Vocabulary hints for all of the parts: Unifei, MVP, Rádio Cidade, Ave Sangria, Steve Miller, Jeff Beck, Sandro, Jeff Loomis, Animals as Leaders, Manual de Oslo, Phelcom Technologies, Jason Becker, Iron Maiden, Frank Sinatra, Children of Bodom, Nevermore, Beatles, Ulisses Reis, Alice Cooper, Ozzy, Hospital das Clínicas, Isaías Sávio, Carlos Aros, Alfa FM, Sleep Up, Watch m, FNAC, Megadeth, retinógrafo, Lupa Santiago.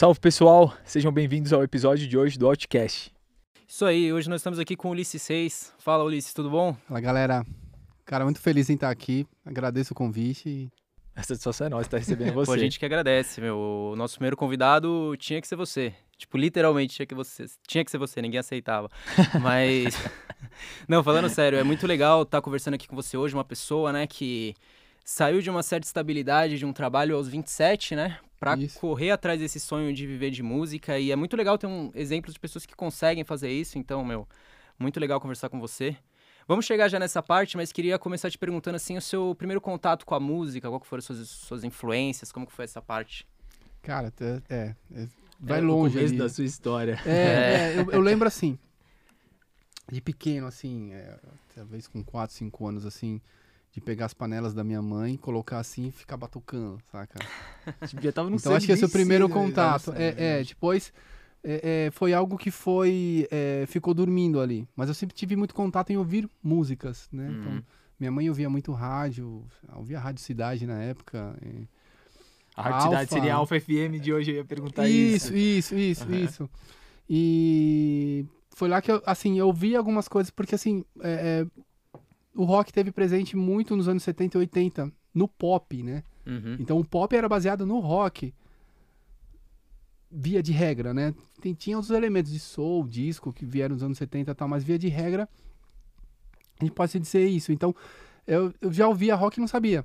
Salve pessoal, sejam bem-vindos ao episódio de hoje do Outcast. Isso aí, hoje nós estamos aqui com o Ulisses Reis. Fala Ulisses, tudo bom? Fala galera, cara, muito feliz em estar aqui, agradeço o convite e... A satisfação é nossa estar recebendo você. Pô, a gente que agradece, meu. O nosso primeiro convidado tinha que ser você. Tipo, literalmente tinha que ser você, ninguém aceitava. Mas, não, falando sério, é muito legal estar conversando aqui com você hoje, uma pessoa, né, que saiu de uma certa estabilidade, de um trabalho aos 27, né? Pra correr atrás desse sonho de viver de música. E é muito legal ter exemplos de pessoas que conseguem fazer isso. Então, meu, muito legal conversar com você. Vamos chegar já nessa parte, mas queria começar te perguntando, assim, o seu primeiro contato com a música. Qual que foram as suas influências? Como que foi essa parte? Cara, vai longe o começo da sua história. Eu lembro, assim, de pequeno, assim, talvez com 4, 5 anos, assim... De pegar as panelas da minha mãe, colocar assim e ficar batucando, saca? Já tava no então acho que esse é o primeiro contato. Depois foi algo que ficou dormindo ali. Mas eu sempre tive muito contato em ouvir músicas, né? Então, minha mãe ouvia muito rádio, ouvia Rádio Cidade na época. A Rádio Cidade seria a Alfa FM de hoje, eu ia perguntar isso. Isso. E foi lá que eu, assim, eu ouvi algumas coisas, porque assim... O rock teve presente muito nos anos 70 e 80, no pop, né? Uhum. Então o pop era baseado no rock, via de regra, né? Tinha outros elementos de soul, disco, que vieram nos anos 70 e tal, mas via de regra, a gente pode dizer isso. Então eu já ouvia rock e não sabia,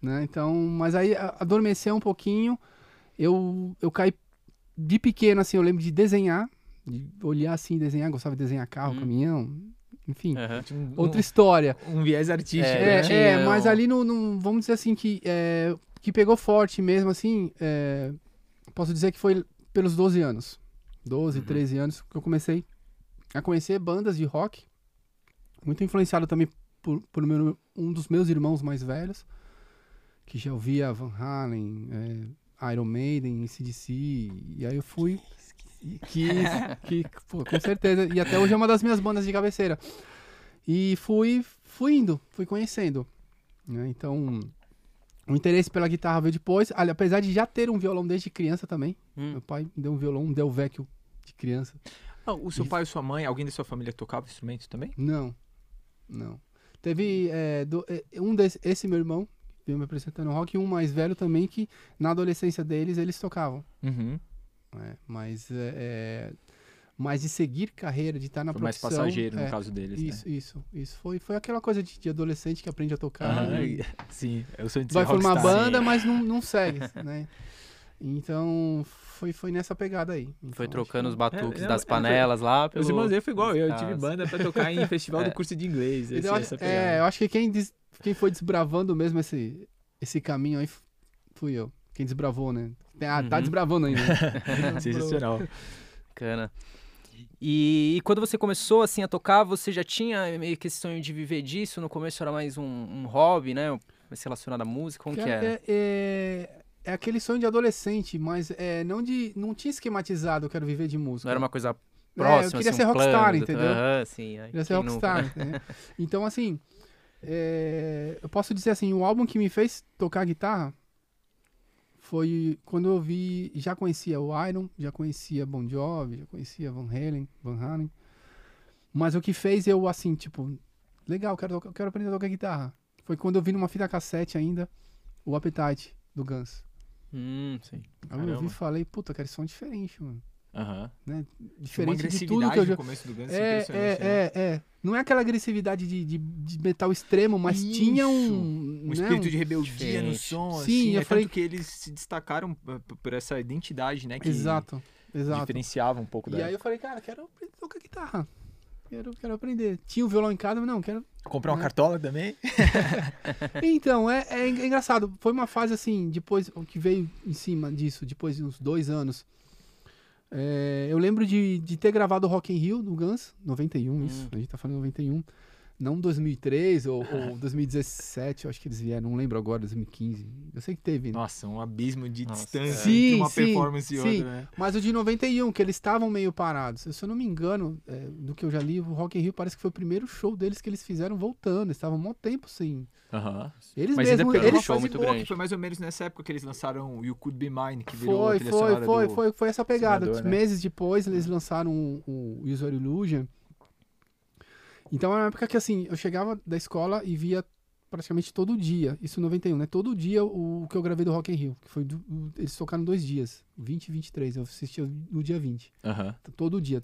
né? Então, mas aí adormeceu um pouquinho, eu caí de pequeno, assim, eu lembro de desenhar, de olhar assim, desenhar, gostava de desenhar carro, caminhão... Enfim, outra história. Um viés artístico. Mas ali, vamos dizer assim, que pegou forte mesmo, assim, posso dizer que foi pelos 12 anos. 12, 13 anos que eu comecei a conhecer bandas de rock. Muito influenciado também por um dos meus irmãos mais velhos, que já ouvia Van Halen, Iron Maiden, CDC, e aí eu fui... Pô, com certeza. E até hoje é uma das minhas bandas de cabeceira. E fui conhecendo, né? Então, o interesse pela guitarra veio depois. Apesar de já ter um violão desde criança também. Meu pai me deu um violão, um Del Vecchio de criança. Não, o seu pai e sua mãe, alguém da sua família tocava instrumento também? Não. Teve esse meu irmão, que veio me apresentando rock, e um mais velho também, que na adolescência deles, eles tocavam. Mas de seguir carreira, de estar na profissão... mais passageiro, no caso deles, isso, né? Isso. Foi aquela coisa de adolescente que aprende a tocar. Sim, eu sou de vai rockstar, formar banda, mas não segue, né? Então, foi nessa pegada aí. Então, foi trocando os batuques das panelas lá. Os irmãos dele foi igual eu tive banda pra tocar em festival do curso de inglês. Eu acho que quem foi desbravando mesmo esse caminho aí fui eu. Quem desbravou, né? Tá desbravando ainda. Sensacional. Bacana. E quando você começou, assim, a tocar, você já tinha meio que esse sonho de viver disso? No começo era mais um hobby, né? Mais relacionado à música, como que era? É aquele sonho de adolescente, mas não tinha esquematizado eu quero viver de música. Não era uma coisa próxima, eu queria assim, ser rockstar, entendeu? Queria ser rockstar, né? Então, assim, eu posso dizer assim, o álbum que me fez tocar guitarra, foi quando eu vi, já conhecia o Iron, já conhecia Bon Jovi, já conhecia Van Halen. Mas o que fez eu, assim, tipo, legal, eu quero aprender a tocar guitarra. Foi quando eu vi numa fita cassete ainda, o Appetite do Guns. Sim. Aí eu vi e falei, puta, cara, som diferente, mano. Né? Diferente de tudo que eu já... começo do Guns, não é aquela agressividade de metal extremo, mas isso. Tinha um espírito de rebeldia diferente. No som, sim, assim, falei... tanto que eles se destacaram por essa identidade, né, que exato. Diferenciava um pouco da... E aí eu falei, cara, quero aprender a tocar guitarra, quero aprender. Tinha o violão em casa, mas não, quero... Comprar uma cartola também? Então, é engraçado, foi uma fase assim, depois, o que veio em cima disso, depois de uns 2 anos... eu lembro de ter gravado o Rock in Rio, do Guns, 91, isso, a gente tá falando 91. Não 2003 ou 2017, eu acho que eles vieram, não lembro agora, 2015. Eu sei que teve. Né? Nossa, um abismo de distância entre uma performance e outra, né? Mas o de 91, que eles estavam meio parados. Se eu não me engano, do que eu já li, o Rock in Rio parece que foi o primeiro show deles que eles fizeram voltando. Eles estavam um bom tempo sem. Eles mesmos, eles show muito grande. Foi mais ou menos nessa época que eles lançaram You Could Be Mine, que virou a trilha sonora do... Foi essa pegada. Senador, né? Meses depois, eles lançaram o User Illusion. Então, é uma época que, assim, eu chegava da escola e via praticamente todo dia. Isso em 91, né? Todo dia o que eu gravei do Rock in Rio. Que foi eles tocaram 2 dias. 20 e 23. Eu assistia no dia 20. Todo dia.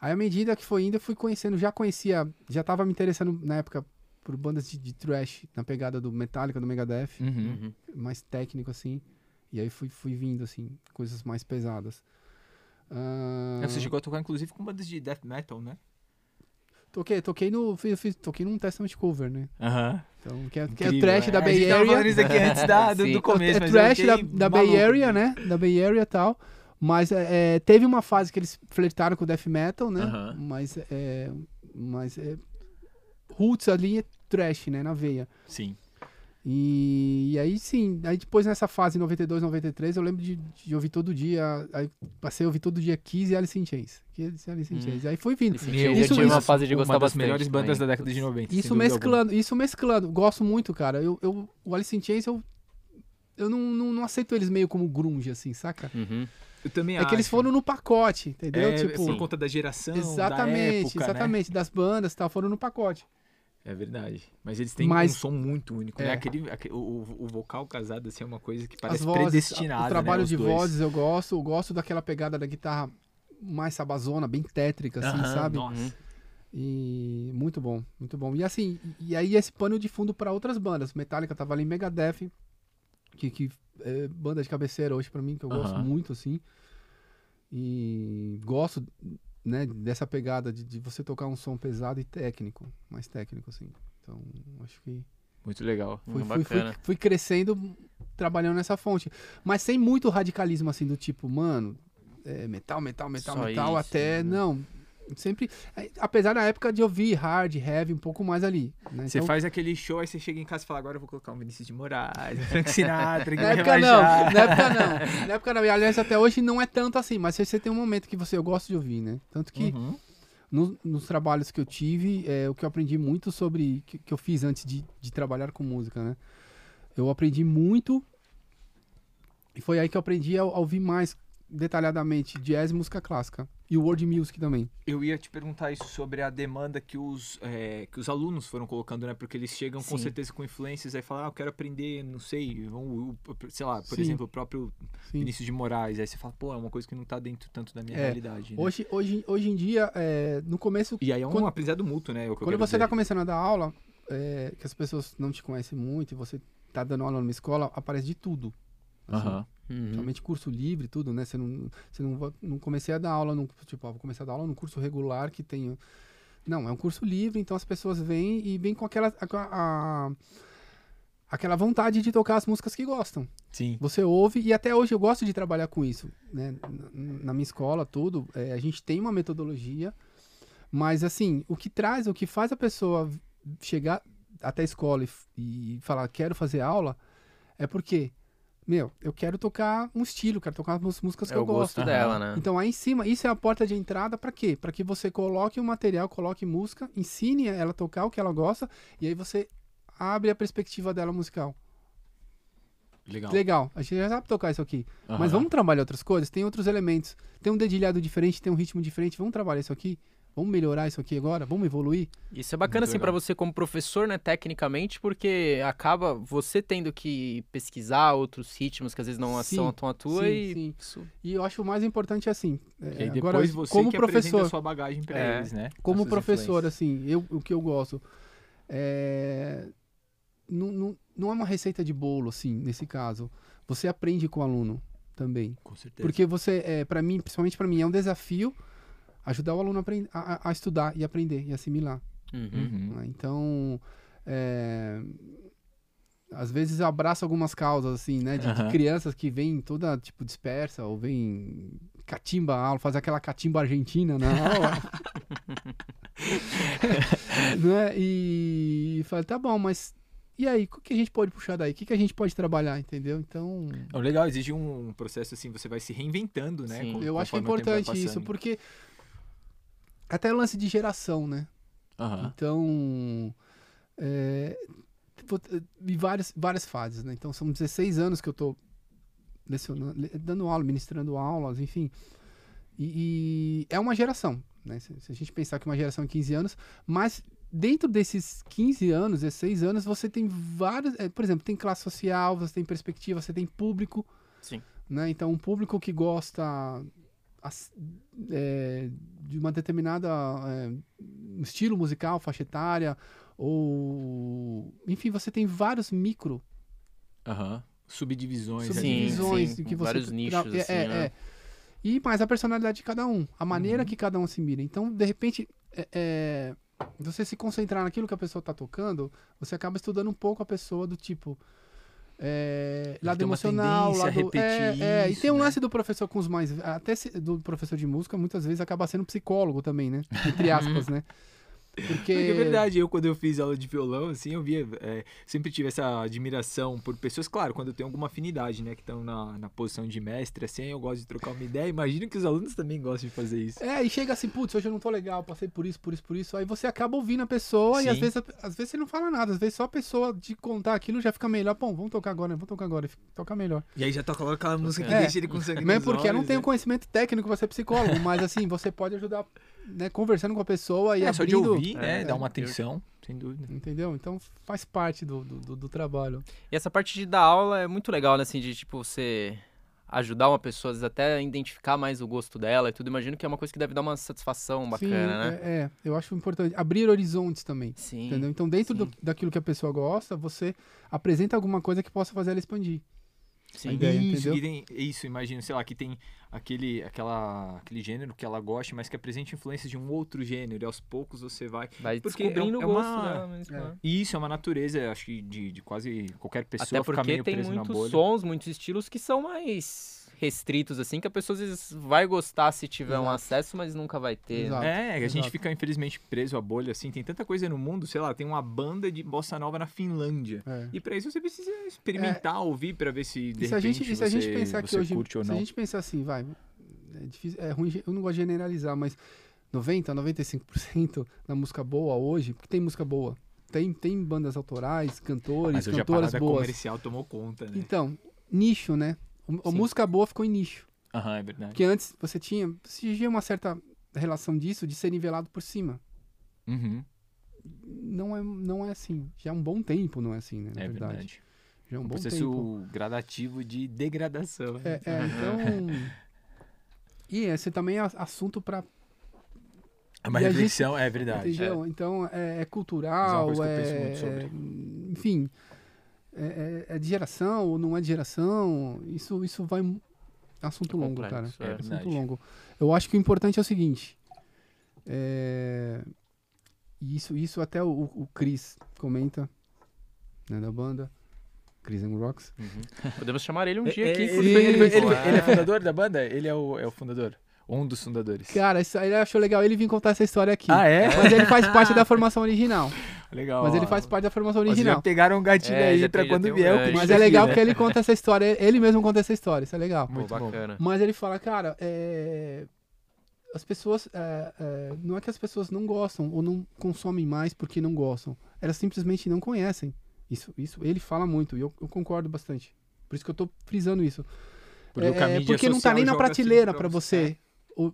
Aí, à medida que foi indo, eu fui conhecendo. Já conhecia... Já tava me interessando, na época... por bandas de thrash, na pegada do Metallica, do Megadeth, mais técnico, assim. E aí fui vindo, assim, coisas mais pesadas. Você chegou a tocar, inclusive, com bandas de death metal, né? Toquei num Testament cover, né? Então, que é o thrash da Bay Area. A gente tava falando isso aqui antes do começo. É thrash da Bay Area, né? Da Bay Area e tal. Mas teve uma fase que eles flertaram com o death metal, né? Mas roots ali é trash, né? Na veia. Sim. E aí, sim. Aí depois, nessa fase 92, 93, eu lembro de ouvir todo dia... Aí passei a ouvir todo dia Kiss e Alice in Chains. Aí foi vindo. Eu tive uma fase de gostar das melhores bandas da década de 90. Isso mesclando. Gosto muito, cara. O Alice in Chains, eu não aceito eles meio como grunge, assim, saca? Eu também acho. Que eles foram no pacote, entendeu? Por conta da geração, Exatamente, da época, né? Das bandas e tal, foram no pacote. É verdade. Mas eles têm um som muito único, né? O vocal casado, assim, é uma coisa que parece predestinada, né? O trabalho de vozes eu gosto. Eu gosto daquela pegada da guitarra mais sabazona, bem tétrica, assim, sabe? Nossa. E muito bom, muito bom. E assim, e aí esse pano de fundo para outras bandas. Metallica tava ali, Megadeth, que é banda de cabeceira hoje pra mim, que eu gosto muito, assim. E gosto... né, dessa pegada de você tocar um som pesado e técnico, mais técnico, assim. Então, acho que... Muito legal, fui crescendo, trabalhando nessa fonte. Mas sem muito radicalismo, assim, do tipo, mano, metal, até... Não, sempre... Apesar da época de eu ouvir hard, heavy, um pouco mais ali. Né? Você faz aquele show, aí você chega em casa e fala, agora eu vou colocar um Vinícius de Moraes, um Frank Sinatra, que Na época não. E aliás, até hoje não é tanto assim, mas você tem um momento que eu gosto de ouvir, né? Tanto que nos trabalhos que eu tive, o que eu aprendi muito sobre... Que eu fiz antes de trabalhar com música, né? Eu aprendi muito e foi aí que eu aprendi a ouvir mais detalhadamente jazz e música clássica. E o world music também. Eu ia te perguntar isso sobre a demanda que os alunos foram colocando, né? Porque eles chegam com certeza com influências, aí falam, eu quero aprender, não sei, sei lá, por exemplo, o próprio Vinícius de Moraes. Aí você fala, é uma coisa que não tá dentro tanto da minha realidade. Né? Hoje em dia, no começo... E aí é um aprendizado mútuo, né? Quando você tá começando a dar aula, que as pessoas não te conhecem muito, e você tá dando aula numa escola, aparece de tudo. Principalmente curso livre, tudo, né? Você não comecei a dar aula, vou começar a dar aula num curso regular que tem... Não, é um curso livre, então as pessoas vêm com aquela vontade de tocar as músicas que gostam. Sim. Você ouve, e até hoje eu gosto de trabalhar com isso, né? Na minha escola, tudo, a gente tem uma metodologia, mas assim, o que faz a pessoa chegar até a escola e falar, quero fazer aula, é porque... eu quero tocar um estilo, quero tocar as músicas que eu gosto. Eu gosto dela, né? Então, aí em cima, isso é a porta de entrada pra quê? Pra que você coloque o material, coloque música, ensine ela a tocar o que ela gosta, e aí você abre a perspectiva dela musical. Legal. A gente já sabe tocar isso aqui. Mas vamos trabalhar outras coisas? Tem outros elementos. Tem um dedilhado diferente, tem um ritmo diferente. Vamos trabalhar isso aqui? Vamos melhorar isso aqui agora? Vamos evoluir? Isso é bacana, assim, para você como professor, né, tecnicamente, porque acaba você tendo que pesquisar outros ritmos que às vezes não são tão à tua. E eu acho o mais importante, assim... E agora, depois você como que professor, a sua bagagem para eles, né? Como professor, assim, o que eu gosto... Não é uma receita de bolo, assim, nesse caso. Você aprende com o aluno também. Com certeza. Porque você, principalmente para mim, é um desafio... ajudar o aluno a estudar e aprender e assimilar. Então, às vezes eu abraço algumas causas, assim, né? De crianças que vêm toda, tipo, dispersa, ou vêm catimba a aula, faz aquela catimba argentina na aula. Né? E falei, tá bom, mas e aí, o que a gente pode puxar daí? O que a gente pode trabalhar, entendeu? Então... É legal, exige um processo assim, você vai se reinventando, né? Sim. Eu acho que é importante isso, porque até o lance de geração, né? Uhum. Então... e várias fases, né? Então, são 16 anos que eu tô lecionando, dando aula, ministrando aulas, enfim. E é uma geração, né? Se a gente pensar que uma geração é 15 anos, mas... Dentro desses 15 anos, 16 anos, você tem vários... por exemplo, tem classe social, você tem perspectiva, você tem público. Sim. Né? Então, um público que gosta de uma determinada... estilo musical, faixa etária, ou... Enfim, você tem vários micro... Aham. Subdivisões. Subdivisões. Sim, sim. Que você... Vários nichos, assim, né? E mais a personalidade de cada um. A maneira que cada um se mira. Então, de repente... Você se concentrar naquilo que a pessoa tá tocando, você acaba estudando um pouco a pessoa do tipo... lado emocional, lado... E tem um lance do professor com os mais... Até do professor de música, muitas vezes acaba sendo psicólogo também, né? Entre aspas, né? Porque... É verdade, quando eu fiz aula de violão, assim, eu via... sempre tive essa admiração por pessoas, claro, quando eu tenho alguma afinidade, né? Que estão na posição de mestre, assim, eu gosto de trocar uma ideia. Imagino que os alunos também gostam de fazer isso. E chega assim, putz, hoje eu não tô legal, passei por isso. Aí você acaba ouvindo a pessoa. Sim. E às vezes você não fala nada, às vezes só a pessoa de contar aquilo já fica melhor. Pô, vamos tocar agora, toca melhor. E aí já toca logo aquela música que deixa ele com sangue nos olhos. Porque eu não tenho conhecimento técnico pra ser psicólogo, mas assim, você pode ajudar... Né, conversando com a pessoa e abrindo... Só de ouvir, né? Dar uma atenção, sem dúvida. Entendeu? Então faz parte do trabalho. E essa parte de dar aula é muito legal, né? Assim, de tipo, você ajudar uma pessoa, às vezes, até identificar mais o gosto dela e tudo. Imagino que é uma coisa que deve dar uma satisfação bacana, né? Eu acho importante. Abrir horizontes também. Sim. Entendeu? Então, dentro daquilo que a pessoa gosta, você apresenta alguma coisa que possa fazer ela expandir. Sim, a ideia, entendeu? Imagino, sei lá, que tem aquele gênero que ela gosta, mas que apresenta influências de um outro gênero, e aos poucos você vai descobrindo o gosto dela mesmo. Isso, é uma natureza, acho que de quase qualquer pessoa. Até porque ficar meio preso na bolha. Tem muitos sons, muitos estilos que são mais... restritos, assim, que a pessoa às vezes vai gostar se tiver um acesso, mas nunca vai ter. Exato. A gente fica, infelizmente, preso à bolha, assim, tem tanta coisa no mundo, sei lá, tem uma banda de bossa nova na Finlândia. E pra isso você precisa experimentar, ouvir, pra ver se de repente você curte ou não. Se a gente pensar assim, é difícil, é ruim, eu não gosto de generalizar, mas 90%, 95% da música boa hoje, porque tem música boa, tem bandas autorais, cantores, mas cantoras boas. Mas hoje a parada comercial tomou conta, né? Então, nicho, né? A música boa ficou em nicho. Aham, é verdade. Porque antes você tinha uma certa relação disso, de ser nivelado por cima. Uhum. Não é assim. Já há um bom tempo não é assim, né? Na verdade. Já há um bom tempo. Processo gradativo de degradação. Então... E esse também é assunto pra... É uma reflexão, é verdade. Entendeu? Então, é cultural, mas é uma coisa que eu penso muito sobre. Enfim... É de geração ou não é de geração? Isso vai... Assunto longo, complexo, cara. Assunto longo. Eu acho que o importante é o seguinte. Isso até o Chris comenta, né, da banda. Chris and Rocks. Uhum. Podemos chamar ele um dia aqui. Ele é fundador da banda? Ele é o fundador? Um dos fundadores. Cara, ele achou legal ele vir contar essa história aqui. Mas ele faz parte da formação original. Legal. Mas ele faz parte da formação original. Já pegaram um gatilho aí pra quando vier. Mas é legal porque ele conta essa história. Ele mesmo conta essa história. Isso é legal. Muito bacana. Mas ele fala, cara, as pessoas... não é que as pessoas não gostam ou não consomem mais porque não gostam. Elas simplesmente não conhecem. Isso ele fala muito. E eu concordo bastante. Por isso que eu tô frisando isso. Porque não tá nem na prateleira pra você...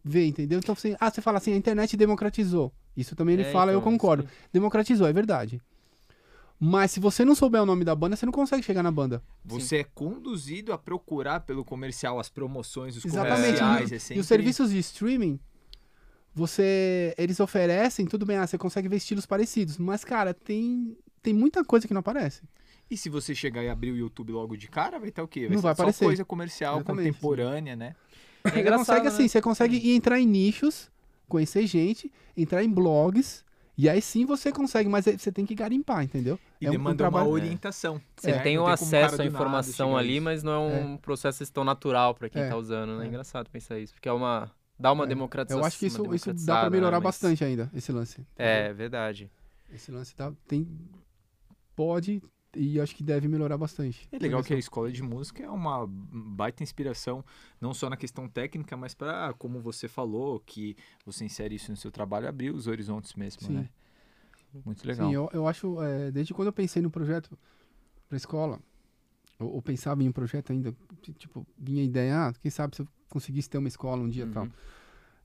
ver, entendeu? Então você fala assim, a internet democratizou. Isso também ele fala, então, eu concordo. Sim. Democratizou, é verdade. Mas se você não souber o nome da banda, você não consegue chegar na banda. Você é conduzido a procurar pelo comercial, as promoções, os comerciais. E os serviços de streaming, eles oferecem, tudo bem, você consegue ver estilos parecidos, mas, cara, tem muita coisa que não aparece. E se você chegar e abrir o YouTube logo de cara, vai estar o quê? Vai não vai aparecer. Só coisa comercial, contemporânea, né? Você consegue, né? Assim, você consegue entrar em nichos, conhecer gente, entrar em blogs, e aí sim você consegue, mas você tem que garimpar, entendeu? E demanda uma orientação. Você tem o acesso à informação ali, mas não é um processo tão natural para quem tá usando, né? É engraçado pensar isso, porque é uma Dá uma democratização. Eu acho que isso dá pra melhorar bastante ainda, esse lance. É, verdade. Esse lance pode e acho que deve melhorar bastante. É legal que a escola de música é uma baita inspiração, não só na questão técnica, mas para, como você falou, que você insere isso no seu trabalho, abrir os horizontes mesmo, Sim. né? Muito legal. Sim, eu acho, desde quando eu pensei no projeto para escola, ou pensava em um projeto ainda, tipo, vinha a ideia, quem sabe se eu conseguisse ter uma escola um dia e tal.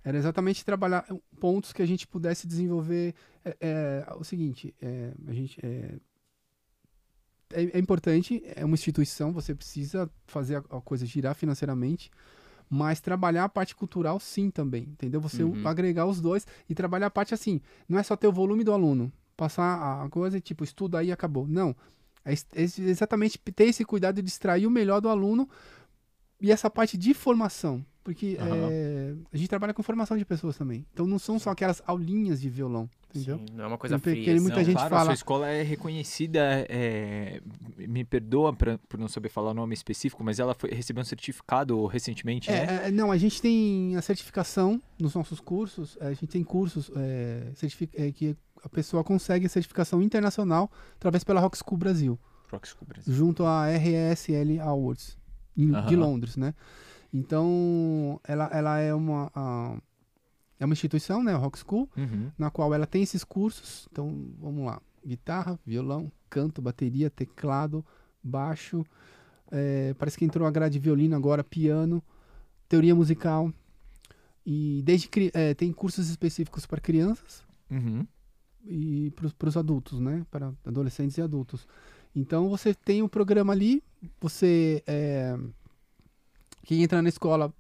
Era exatamente trabalhar pontos que a gente pudesse desenvolver. O seguinte, a gente... É importante, é uma instituição, você precisa fazer a coisa girar financeiramente, mas trabalhar a parte cultural sim também, entendeu? Você agregar os dois e trabalhar a parte assim, não é só ter o volume do aluno, passar a coisa e tipo, estuda aí e acabou. Não, é exatamente ter esse cuidado de extrair o melhor do aluno e essa parte de formação, porque a gente trabalha com formação de pessoas também, então não são só aquelas aulinhas de violão. Sim, não é uma coisa fria. Claro, a sua escola é reconhecida, me perdoa por não saber falar o nome específico, mas ela recebeu um certificado recentemente, né? Não, a gente tem a certificação nos nossos cursos, a gente tem cursos que a pessoa consegue a certificação internacional através pela Rock School Brasil. Rock School Brasil. Junto à RSL Awards, de Londres, né? Então, ela é uma... É uma instituição, né, o Rock School, na qual ela tem esses cursos. Então, vamos lá, guitarra, violão, canto, bateria, teclado, baixo, parece que entrou a grade de violino agora, piano, teoria musical. E tem cursos específicos para crianças e para os adultos, né, para adolescentes e adultos. Então, você tem um programa ali, quem entra na escola,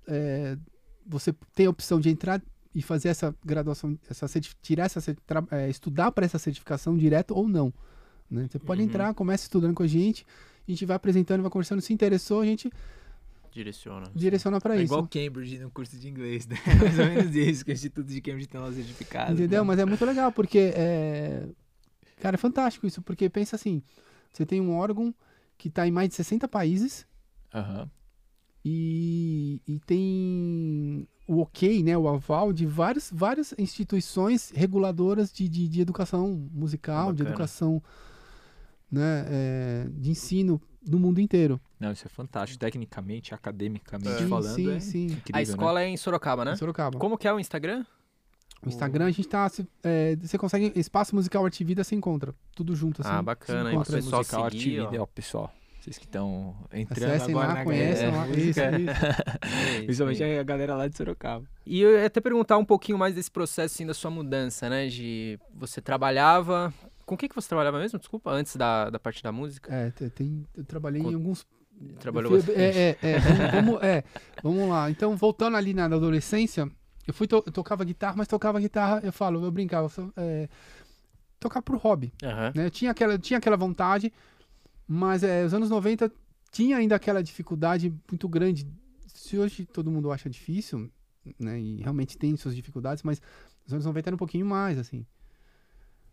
você tem a opção de entrar e fazer essa graduação, estudar para essa certificação direto ou não, né? Você pode entrar, começa estudando com a gente vai apresentando, vai conversando, se interessou, a gente direciona para isso. Igual Cambridge no curso de inglês, né? Mais ou menos isso, que o Instituto de Cambridge tem lá certificado. Entendeu? Né? Mas é muito legal, porque cara, é fantástico isso, porque pensa assim, você tem um órgão que está em mais de 60 países e tem... o ok, né, o aval de várias instituições reguladoras de educação musical, de educação, né, de ensino no mundo inteiro. Não, isso é fantástico, tecnicamente, academicamente falando. Sim. Incrível, a escola é em Sorocaba, né? Sorocaba. Como que é o Instagram? O Instagram a gente tá... você consegue... Espaço Musical Arte e Vida, você encontra. Tudo junto, assim. Ah, bacana. Aí o pessoal musical, seguir, arte, ó. Pessoal. Vocês que estão entrando acessem agora lá, na conhecem galera. Lá, isso. Principalmente a galera lá de Sorocaba. E eu ia até perguntar um pouquinho mais desse processo, assim, da sua mudança, né? De você trabalhava... Com o que você trabalhava mesmo? Desculpa, antes da parte da música. Eu trabalhei em alguns... Trabalhou bastante. Vamos lá. Então, voltando ali na adolescência, eu tocava guitarra, mas eu brincava, tocar pro hobby. Né? Eu tinha aquela vontade... Mas os anos 90 tinha ainda aquela dificuldade muito grande. Se hoje todo mundo acha difícil, né? E realmente tem suas dificuldades, mas os anos 90 era um pouquinho mais, assim.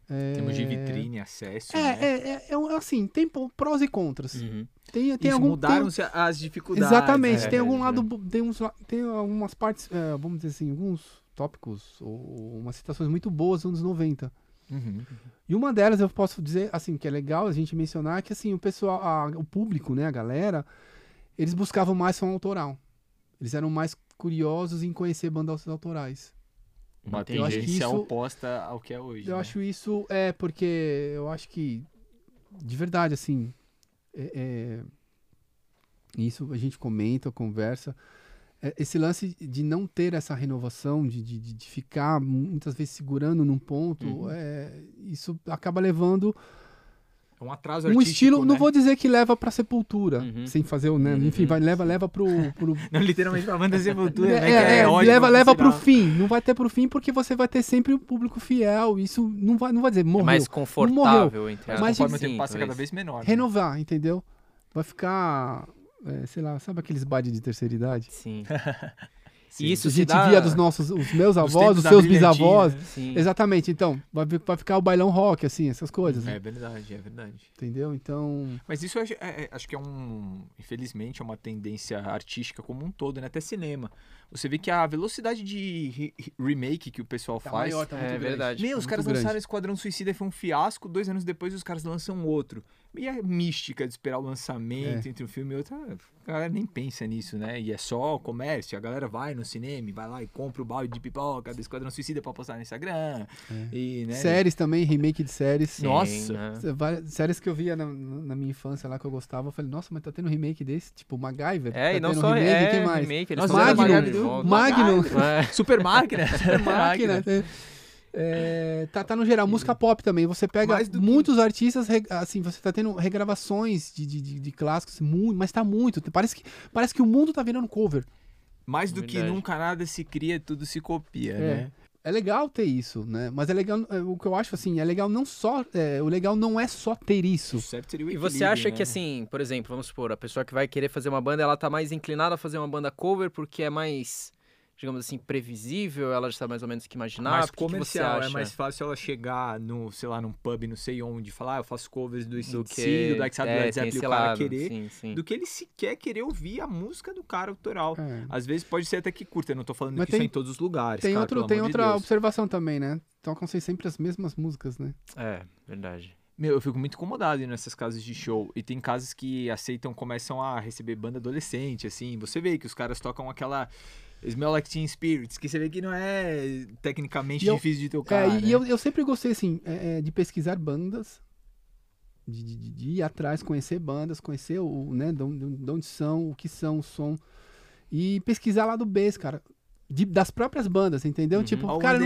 Temos de vitrine, acesso, assim, tem prós e contras. Tem algum, mudaram-se as dificuldades. Exatamente, tem algum lado, tem algumas partes, vamos dizer assim, alguns tópicos ou umas citações muito boas dos anos 90. E uma delas eu posso dizer, assim, que é legal a gente mencionar, que assim, o pessoal, o público, né, a galera, eles buscavam mais som autoral. Eles eram mais curiosos em conhecer bandas autorais. Uma tendência oposta ao que é hoje. Eu acho isso, porque eu acho que, de verdade, assim, isso a gente comenta, conversa, esse lance de não ter essa renovação, de ficar muitas vezes segurando num ponto, isso acaba levando um atraso artístico, estilo, né? Não vou dizer que leva pra sepultura, sem fazer, né? Enfim, leva pro... Não, literalmente pra banda sepultura, né? Leva pro fim, não vai ter pro fim, porque você vai ter sempre o público fiel, isso não vai dizer, morreu. É mais confortável, entendeu? Mas conforme o tempo passa cada vez menor. Renovar, né? Entendeu? Vai ficar... sei lá, sabe aqueles bailes de terceira idade? Sim. Isso, a gente via dos nossos, os meus avós, os seus bisavós. Né? Exatamente. Então, vai ficar o bailão rock, assim, essas coisas. É, né? Verdade, é verdade. Entendeu? Então... Mas isso acho que é infelizmente, é uma tendência artística como um todo, né? Até cinema. Você vê que a velocidade de remake que o pessoal faz... Maior, é verdade. Meu, os caras lançaram Esquadrão Suicida, foi um fiasco. 2 anos depois, os caras lançam outro. E a mística de esperar o lançamento entre um filme e outro, a galera nem pensa nisso, né? E é só comércio. A galera vai no cinema, vai lá e compra o balde de pipoca do Esquadrão Suicida pra postar no Instagram. É. E, né? Séries também, remake de séries. Sim, nossa! Né? Várias séries que eu via na minha infância lá, que eu gostava. Eu falei, nossa, mas tá tendo um remake desse? Tipo, MacGyver. É, tá e não só remake, quem mais? Remake, eles Magnum. Super Máquina. Super Máquina. É, tá no geral, música pop também. Você pega muitos artistas, assim, você tá tendo regravações de clássicos, mas tá muito. Parece que o mundo tá virando cover. Mais do que nunca nada se cria, tudo se copia, né? É legal ter isso, né? Mas é legal, o que eu acho, assim, é legal não só... o legal não é só ter isso. E você acha que, assim, por exemplo, vamos supor, a pessoa que vai querer fazer uma banda, ela tá mais inclinada a fazer uma banda cover porque é mais, digamos assim, previsível, ela já sabe mais ou menos o que imaginar. Mais comercial, que você acha? É mais fácil ela chegar no, sei lá, num pub, não sei onde, falar, eu faço covers do ICT, do Led Zeppelin, o cara querer, sim. Do que ele sequer querer ouvir a música do cara autoral. É. Às vezes pode ser até que curta, eu não tô falando que isso é em todos os lugares. Tem, cara, tem outra observação também, né? Tocam sempre as mesmas músicas, né? É, verdade. Meu, eu fico muito incomodado nessas casas de show. E tem casas que começam a receber banda adolescente, assim. Você vê que os caras tocam aquela... Smell Like Teen Spirits, que você vê que não é tecnicamente difícil de tocar. É, né? E eu sempre gostei, assim, de pesquisar bandas, de ir atrás, conhecer bandas, conhecer de onde são, o que são, o som. E pesquisar lá do B, cara. Das próprias bandas, entendeu? Tipo, olha cara, o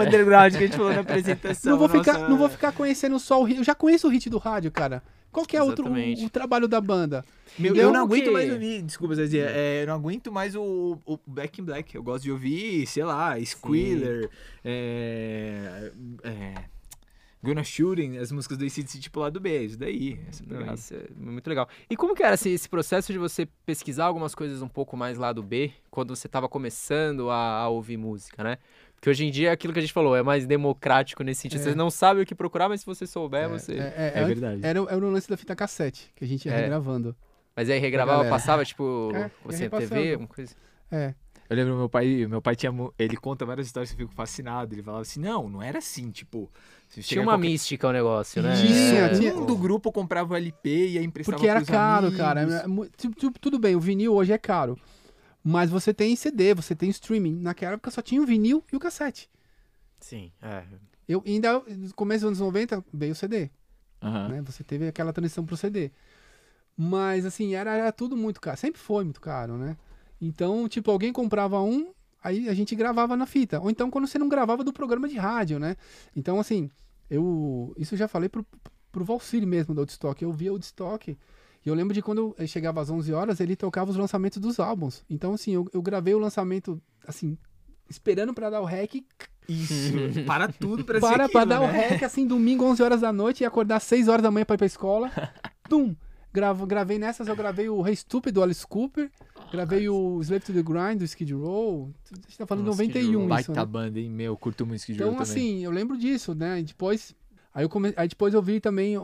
underground que a gente falou na apresentação. Não vou ficar conhecendo só o hit. Eu já conheço o hit do rádio, cara. Qual que é o trabalho da banda? Meu, eu não aguento mais ouvir, desculpa, Zezé, eu não aguento mais o Back in Black. Eu gosto de ouvir, sei lá, Squealer, Gonna Shooting, as músicas do ICDC, tipo lá do B, isso daí. Isso é muito legal. E como que era esse processo de você pesquisar algumas coisas um pouco mais lá do B, quando você estava começando a ouvir música, né? Porque hoje em dia é aquilo que a gente falou, é mais democrático nesse sentido. Você não sabe o que procurar, mas se você souber, você... É verdade. Era o lance da fita cassete, que a gente ia regravando. Mas aí regravava, passava, tipo, você na TV, alguma coisa. É. Eu lembro meu pai tinha... Ele conta várias histórias que eu fico fascinado. Ele falava assim, não era assim, tipo... Tinha uma mística o negócio, né? Tinha. Um do grupo comprava o LP e aí emprestava pros amigos. Porque era caro, cara. Tudo bem, o vinil hoje é caro. Mas você tem CD, você tem streaming. Naquela época só tinha o vinil e o cassete. Sim, Eu ainda, no começo dos anos 90, veio o CD. Uhum. Né? Você teve aquela transição pro CD. Mas, assim, era tudo muito caro. Sempre foi muito caro, né? Então, tipo, alguém comprava um, aí a gente gravava na fita. Ou então, quando você não gravava do programa de rádio, né? Então, assim, isso eu já falei pro Valcir mesmo, da Woodstock. Eu via Woodstock... E eu lembro de quando eu chegava às 11 horas, ele tocava os lançamentos dos álbuns. Então, assim, eu gravei o lançamento, assim, esperando pra dar o rec. Isso, para tudo pra ser aquilo, pra dar o rec, assim, domingo, 11 horas da noite, e acordar 6 horas da manhã pra ir pra escola. Tum! Gravei nessas, eu gravei o Rei Stupid, do Alice Cooper. Gravei o Slave to the Grind, do Skid Row. A gente tá falando de 91, isso, baita banda, hein, meu? Curto muito Skid Row também. Então, assim, eu lembro disso, né? E depois... Aí depois eu vi também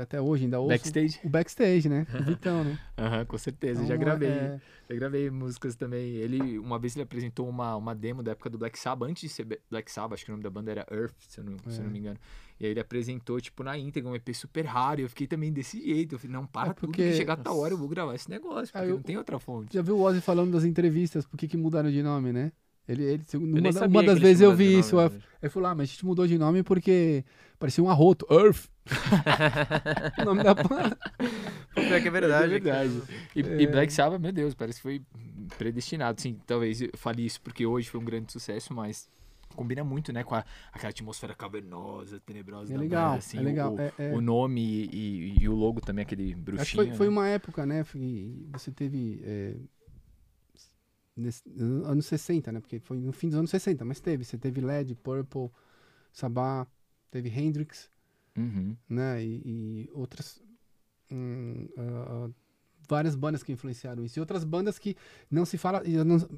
até hoje ainda ouço... Backstage? O Backstage, né? O Vitão, né? Aham, com certeza. Então, já gravei músicas também. Uma vez ele apresentou uma demo da época do Black Sabbath, antes de ser Black Sabbath, acho que o nome da banda era Earth, se eu não me engano. E aí ele apresentou, tipo, na íntegra, um EP super raro. E eu fiquei também desse jeito. Eu falei, não, porque tudo, que chegar tal hora eu vou gravar esse negócio, porque não tem outra fonte. Já viu o Ozzy falando das entrevistas, por que mudaram de nome, né? Uma das vezes eu vi isso. Ele falou, mas a gente mudou de nome porque parecia um arroto. Earth. O nome da banda. É que é verdade. É verdade. E Black Sabbath, meu Deus, parece que foi predestinado. Sim, talvez eu fale isso porque hoje foi um grande sucesso, mas combina muito, né, com aquela atmosfera cavernosa, tenebrosa. É legal, banda, assim, o nome e o logo também, aquele bruxinho. Foi uma época, né, você teve... anos 60, né? Porque foi no fim dos anos 60, mas você teve Led, Purple, Sabbath, teve Hendrix, né? E outras várias bandas que influenciaram isso. E outras bandas que não se fala,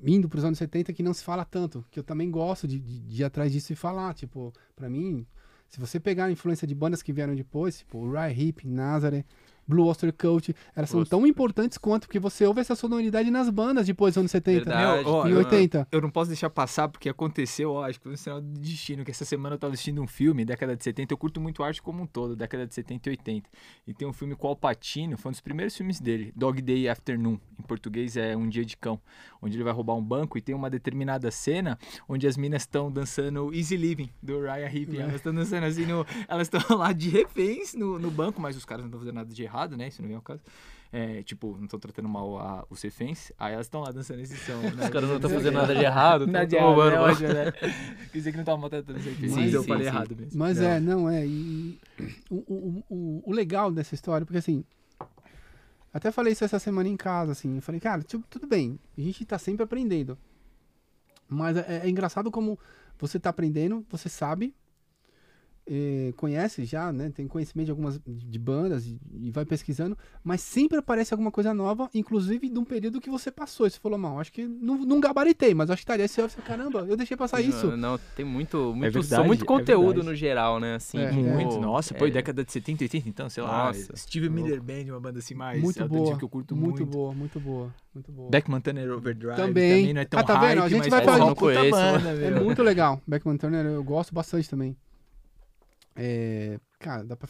indo para os anos 70, que não se fala tanto, que eu também gosto de ir atrás disso e falar. Tipo, para mim, se você pegar a influência de bandas que vieram depois, tipo, Rye Hip, Nazareth, Blue Oyster Cult, elas são tão importantes quanto, porque você ouve essa sonoridade nas bandas depois dos anos 70, verdade, e 80. Eu não posso deixar passar, porque aconteceu, ó, acho que foi um sinal do destino, que essa semana eu tava assistindo um filme, década de 70, eu curto muito arte como um todo, década de 70 e 80. E tem um filme com o Al Pacino, foi um dos primeiros filmes dele, Dog Day Afternoon, em português é Um Dia de Cão, onde ele vai roubar um banco e tem uma determinada cena onde as minas estão dançando Easy Living, do Raya Hippie, elas estão dançando assim, elas estão lá de reféns no banco, mas os caras não estão fazendo nada de errado, né? Isso não vem ao caso. É, tipo, não estão tratando mal os reféns. Aí elas estão lá dançando esse som. Né? Os caras não estão fazendo nada de errado. Nada de errado, né? Hoje, né? Quer dizer que não estavam maltratando os reféns. Mas eu falei errado mesmo. Mas não. E o legal dessa história, porque assim, até falei isso essa semana em casa, assim. Eu falei, cara, tipo, tudo bem. A gente tá sempre aprendendo. Mas é engraçado como você tá aprendendo, você sabe, conhece já, né? Tem conhecimento de algumas de bandas e vai pesquisando, mas sempre aparece alguma coisa nova, inclusive de um período que você passou e você falou, mal, acho que não gabaritei, mas acho que estaria assim, caramba, eu deixei passar isso. Não, tem muito é verdade, muito conteúdo no geral, né? Assim, muito. Nossa, pô, década de 70, 80, então, sei lá. Nossa, Steve Miller Band, uma banda assim mais muito boa, que eu curto muito. Muito boa. Beckman Turner Overdrive também não é tão tá vendo? A gente vai falar de é muito legal. Beckman Turner eu gosto bastante também. Cara, dá pra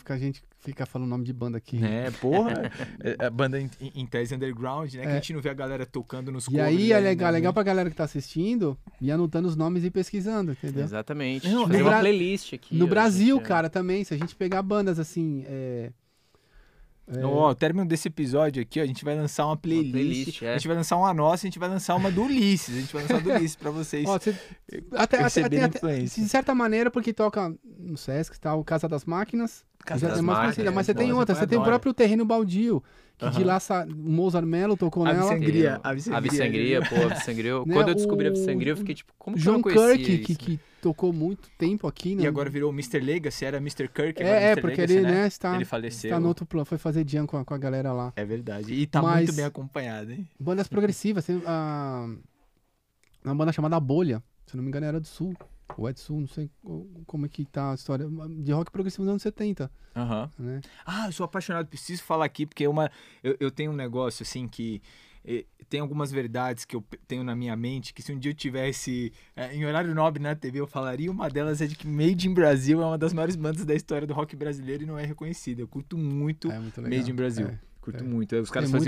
ficar falando o nome de banda aqui. Porra. A banda em tese underground, né? Que a gente não vê a galera tocando nos covers. E aí é legal pra galera que tá assistindo e anotando os nomes e pesquisando, entendeu? Exatamente. Fazer uma playlist aqui. No Brasil, cara, também, se a gente pegar bandas assim... Ao término desse episódio aqui, ó, a gente vai lançar uma playlist. A gente vai lançar uma nossa, a gente vai lançar uma do Ulisses. A gente vai lançar uma do Ulisses pra vocês. Ó, até, de certa maneira, porque toca no Sesc, tá, o Casa das Máquinas. Casa das Máquinas. Mas você tem outra, você tem o próprio Terreno Baldio. Que de lá o Mozart Mello tocou nela. Ave Sangria, pô, Ave Sangria. Quando eu descobri a Ave Sangria, eu fiquei tipo, como que eu não conhecia Kirk, isso? que tocou muito tempo aqui, né? E agora virou o Mr. Legacy, era Mr. Kirk, agora Mr. porque Legacy, ele, né? Ele faleceu. Tá no outro plano, foi fazer jam com a galera lá. É verdade, e tá muito bem acompanhado, hein? Bandas progressivas, tem uma banda chamada Bolha, se não me engano era do Sul. O Edson, não sei como é que tá a história de rock progressivo nos anos 70. Né? Eu sou apaixonado, preciso falar aqui, porque eu tenho um negócio assim que... tem algumas verdades que eu tenho na minha mente, que se um dia eu tivesse em horário nobre na TV eu falaria. Uma delas é de que Made in Brasil é uma das maiores bandas da história do rock brasileiro e não é reconhecida. Eu curto muito, muito Made in Brasil. Curto muito. Os caras tem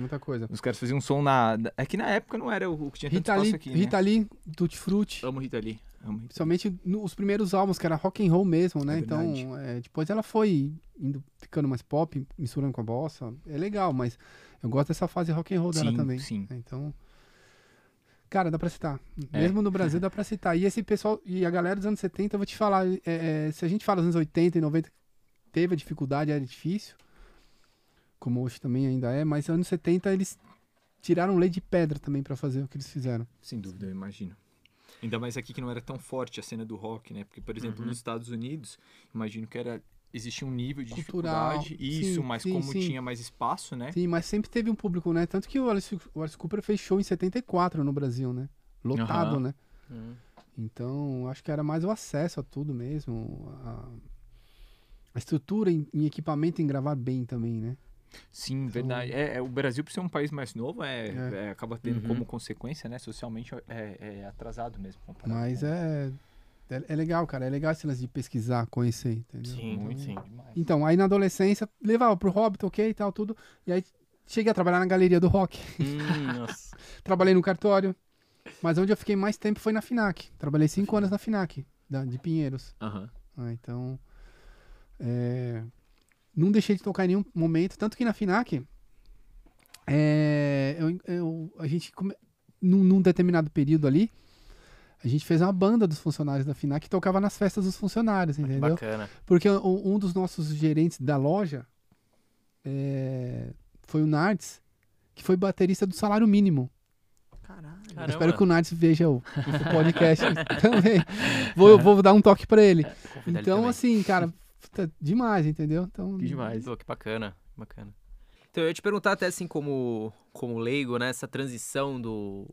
muita coisa. Os caras faziam um som na... É que na época não era o que tinha tanto espaço aqui, né? Rita Lee, Tutti Frutti. Amo Rita Lee. Principalmente os primeiros álbuns, que era rock and roll mesmo, né? Então, depois ela foi indo, ficando mais pop, misturando com a bossa. É legal, mas eu gosto dessa fase rock and roll dela também. Sim. Então, cara, dá pra citar. Mesmo no Brasil dá pra citar. E esse pessoal, e a galera dos anos 70, eu vou te falar, se a gente fala dos anos 80 e 90, teve a dificuldade, era difícil, como hoje também ainda é, mas anos 70 eles tiraram lei de pedra também pra fazer o que eles fizeram. Sem dúvida, eu imagino. Ainda mais aqui que não era tão forte a cena do rock, né? Porque, por exemplo, nos Estados Unidos, imagino que existia um nível de dificuldade, tinha mais espaço, né? Sim, mas sempre teve um público, né? Tanto que o Alice Cooper fechou em 74 no Brasil, né? Lotado, né? Então, acho que era mais o acesso a tudo mesmo, a estrutura em equipamento, em gravar bem também, né? Sim, então... verdade. O Brasil, por ser um país mais novo, acaba tendo como consequência, né? Socialmente atrasado mesmo. Mas é legal, cara. É legal esse lance de pesquisar, conhecer, entendeu? Sim, então, muito, sim. Demais. Então, aí na adolescência, levava pro Hobbit, ok, e tal, tudo. E aí cheguei a trabalhar na galeria do rock. Nossa. Trabalhei no cartório. Mas onde eu fiquei mais tempo foi na FNAC. Trabalhei 5 anos na FNAC, de Pinheiros. Então... Não deixei de tocar em nenhum momento, tanto que na FNAC, a gente, num determinado período ali, a gente fez uma banda dos funcionários da FNAC que tocava nas festas dos funcionários, entendeu? Bacana. Porque um dos nossos gerentes da loja foi o Nardes, que foi baterista do Salário Mínimo. Caramba. Espero que o Nardes veja o podcast também. Vou dar um toque pra ele. Então, assim, cara... Puta, demais, entendeu? Então... Que demais. Pô, que bacana. Então, eu ia te perguntar até assim, como leigo, né, essa transição do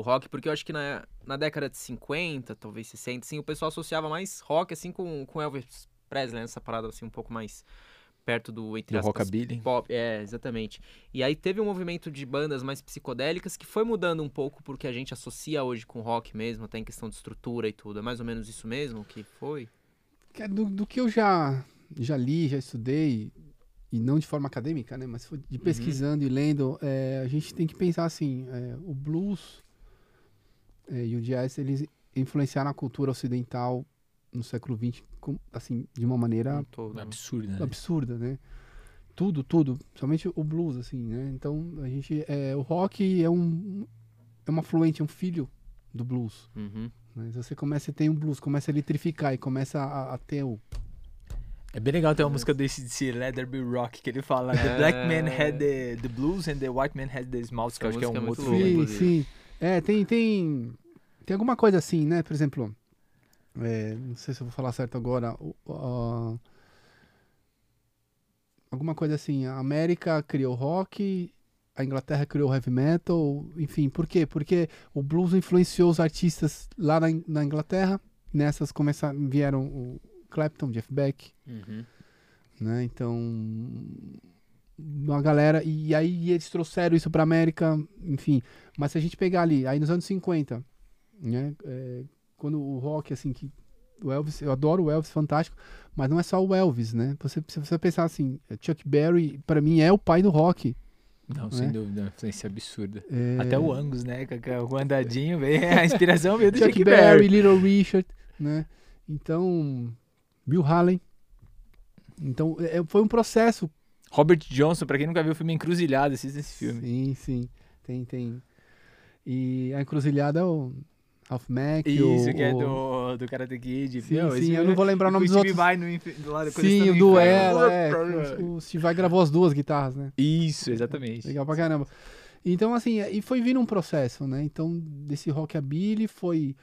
rock, porque eu acho que na década de 50, talvez 60, assim, o pessoal associava mais rock, assim, com Elvis Presley, né, essa parada, assim, um pouco mais perto do, entre aspas, rockabilly. Pop. É, exatamente. E aí teve um movimento de bandas mais psicodélicas que foi mudando um pouco porque a gente associa hoje com rock mesmo, até em questão de estrutura e tudo. É mais ou menos isso mesmo que foi? Do que eu já li, já estudei, e não de forma acadêmica, né, mas de pesquisando e lendo, a gente tem que pensar assim, o blues e o jazz, eles influenciaram a cultura ocidental no século XX, assim, de uma maneira absurda, né? Tudo, principalmente o blues, assim, né? Então, a gente, o rock é uma fluente, é um filho do blues. Mas você começa a ter um blues, começa a eletrificar e começa a ter o... É bem legal ter uma música do ICDC, Leatherby Rock, que ele fala The black man had the blues and the white man had the smalls, que eu acho que é um outro... Sim. É, tem alguma coisa assim, né? Por exemplo... não sei se eu vou falar certo agora, alguma coisa assim, a América criou rock, a Inglaterra criou heavy metal, enfim, por quê? Porque o blues influenciou os artistas lá na Inglaterra, nessas vieram o Clapton, Jeff Beck, né, então uma galera, e aí eles trouxeram isso pra América, enfim, mas se a gente pegar ali, aí nos anos 50, né, quando o rock, assim, que o Elvis, eu adoro o Elvis, fantástico, mas não é só o Elvis, né? Se você pensar assim, Chuck Berry, pra mim, é o pai do rock. Não, né? Sem dúvida, uma influência absurda. Até o Angus, né? O andadinho, a inspiração veio do Chuck Berry, Little Richard, né? Então, Bill Haley. Então, foi um processo. Robert Johnson, pra quem nunca viu o filme Encruzilhada, assista esse filme. Sim, tem. E a Encruzilhada é o... Alfa FM, isso, que é do Karate Kid. Sim, eu não vou lembrar o nome dos outros. Sim, o duelo, o Steve Vai gravou as duas guitarras, né? Isso, exatamente. Legal pra caramba. Então, assim, e foi vindo um processo, né? Então, desse rockabilly foi...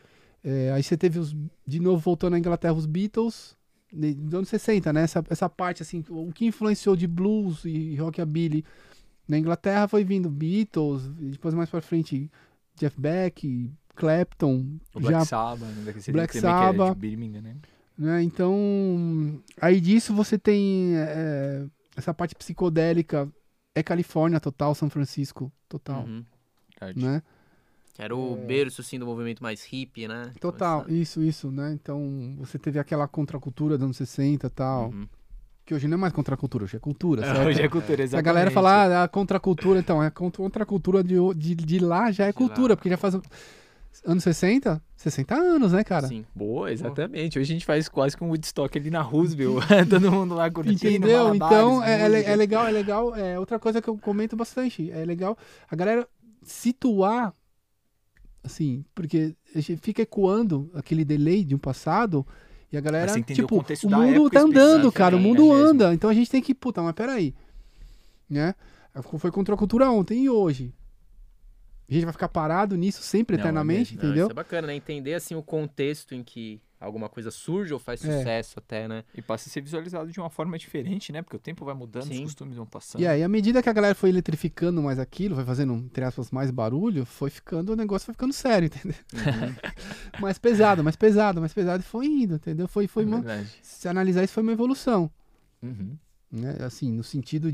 aí você teve, de novo, voltando à Inglaterra, os Beatles, dos anos 60, né? Essa parte, assim, o que influenciou de blues e rockabilly na Inglaterra foi vindo Beatles, e depois mais pra frente Jeff Beck, Clapton, o Black Sabbath, que é de Birmingham, né? Então, aí disso você tem essa parte psicodélica, Califórnia total, São Francisco total, né? Era o berço, assim, do movimento mais hippie, né? Total, isso, né? Então, você teve aquela contracultura dos anos 60 e tal, que hoje não é mais contracultura, hoje é cultura, certo? Hoje é cultura, exatamente. A galera fala, a contracultura, então, a contracultura de lá já é cultura, porque já faz... Anos 60? 60 anos, né, cara? Sim. Boa, exatamente. Hoje a gente faz quase com um Woodstock ali na Roosevelt, todo mundo lá curtindo. Entendeu? Então, é legal. Outra coisa que eu comento bastante, é legal a galera situar, assim, porque a gente fica ecoando aquele delay de um passado e a galera, tipo, o mundo tá andando, cara, o mundo anda. Então a gente tem que, puta, mas peraí, né? Foi contra a cultura ontem e hoje. A gente vai ficar parado nisso sempre, eternamente, entendeu? Isso é bacana, né? Entender, assim, o contexto em que alguma coisa surge ou faz sucesso até, né? E passa a ser visualizado de uma forma diferente, né? Porque o tempo vai mudando, os costumes vão passando. E à medida que a galera foi eletrificando mais aquilo, vai fazendo, entre aspas, mais barulho, o negócio foi ficando sério, entendeu? Mais pesado, e foi indo, entendeu? Se analisar isso, foi uma evolução. Né? Assim, no sentido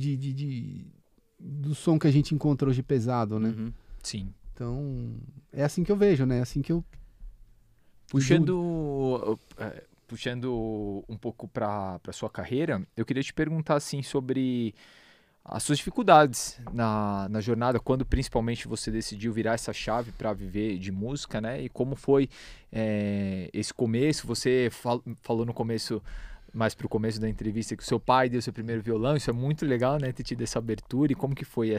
do som que a gente encontra hoje pesado, né? Sim. Então, é assim que eu vejo, né? É assim que eu... Puxando um pouco pra sua carreira, eu queria te perguntar, assim, sobre as suas dificuldades na jornada, quando principalmente você decidiu virar essa chave para viver de música, né? E como foi esse começo? Você falou no começo... mais pro começo da entrevista, que o seu pai deu seu primeiro violão, isso é muito legal, né, ter tido essa abertura, e como que foi